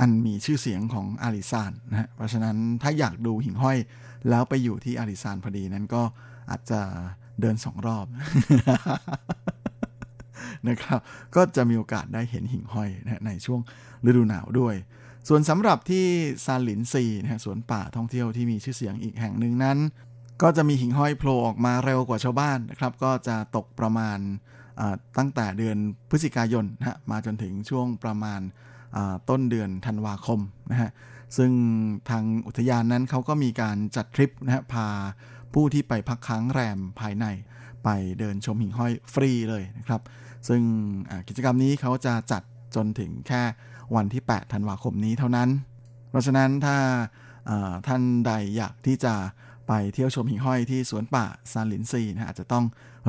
อันมีชื่อเสียงของอาลีซานนะฮะเพราะฉะนั้นถ้าอยากดูหิ่งห้อยแล้วไปอยู่ที่อาลีซานพอดีนั้นก็อาจจะเดิน2รอบ นะครับก็จะมีโอกาสได้เห็นหิ่งห้อยนะในช่วงฤดูหนาวด้วยส่วนสำหรับที่ซานหลินซีนะฮะสวนป่าท่องเที่ยวที่มีชื่อเสียงอีกแห่งหนึ่งนั้นก็จะมีหิ่งห้อยโผล่ออกมาเร็วกว่าชาวบ้านนะครับก็จะตกประมาณตั้งแต่เดือนพฤศจิกายนนะฮะมาจนถึงช่วงประมาณต้นเดือนธันวาคมนะฮะซึ่งทางอุทยานนั้นเขาก็มีการจัดทริปนะฮะพาผู้ที่ไปพักค้างแรมภายในไปเดินชมหิ่งห้อยฟรีเลยนะครับซึ่งกิจกรรมนี้เขาจะจัดจนถึงแค่วันที่8ธันวาคมนี้เท่านั้นเพราะฉะนั้นถ้าท่านใดอยากที่จะไปเที่ยวชมหิ่งห้อยที่สวนป่าซานหลินซีนะอาจจะต้อง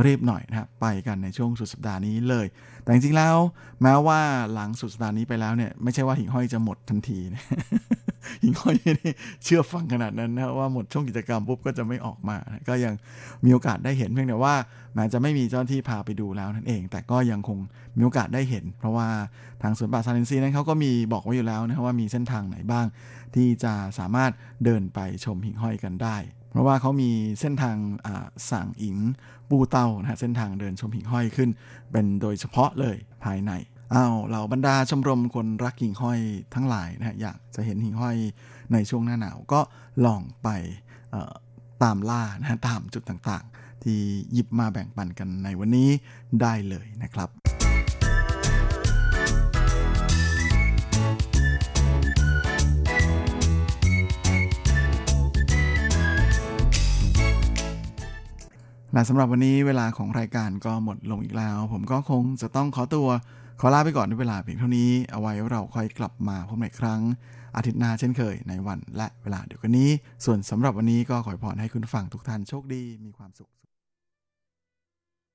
รีบหน่อยนะครับไปกันในช่วงสุดสัปดาห์นี้เลยแต่จริงๆแล้วแม้ว่าหลังสุดสัปดาห์นี้ไปแล้วเนี่ยไม่ใช่ว่าหิ่งห้อยจะหมดทันที หญิงก็ไม่ได้เชื่อฟังขนาดนั้นนะว่าหมดช่วงกิจกรรมปุ๊บก็จะไม่ออกมานะก็ยังมีโอกาสได้เห็นเพียงแต่ว่าแม้จะไม่มีเจ้าหน้าที่พาไปดูแล้วนั่นเองแต่ก็ยังคงมีโอกาสได้เห็นเพราะว่าทางสวนป่าซาลินซีนั้นเขาก็มีบอกไว้อยู่แล้วนะว่ามีเส้นทางไหนบ้างที่จะสามารถเดินไปชมหิ่งห้อยกันได้เพราะว่าเขามีเส้นทางสั่งอิงปูเตานะฮะเส้นทางเดินชมหิ่งห้อยขึ้นเป็นโดยเฉพาะเลยภายในเหล่าบรรดาชมรมคนรักหิ่งห้อยทั้งหลายนะฮะอยากจะเห็นหิ่งห้อยในช่วงหน้าหนาวก็ลองไปตามล่านะฮะตามจุดต่างๆที่หยิบมาแบ่งปันกันในวันนี้ได้เลยนะครับและสำหรับวันนี้เวลาของรายการก็หมดลงอีกแล้วผมก็คงจะต้องขอตัวขอลาไปก่อนด้วยเวลาเพียงเท่านี้เอาไว้เราค่อยกลับมาพบกันอีกครั้งอาทิตย์หน้าเช่นเคยในวันและเวลาเดียวกันนี้ส่วนสำหรับวันนี้ก็ขอพรให้คุณฟังทุกท่านโชคดีมีความสุข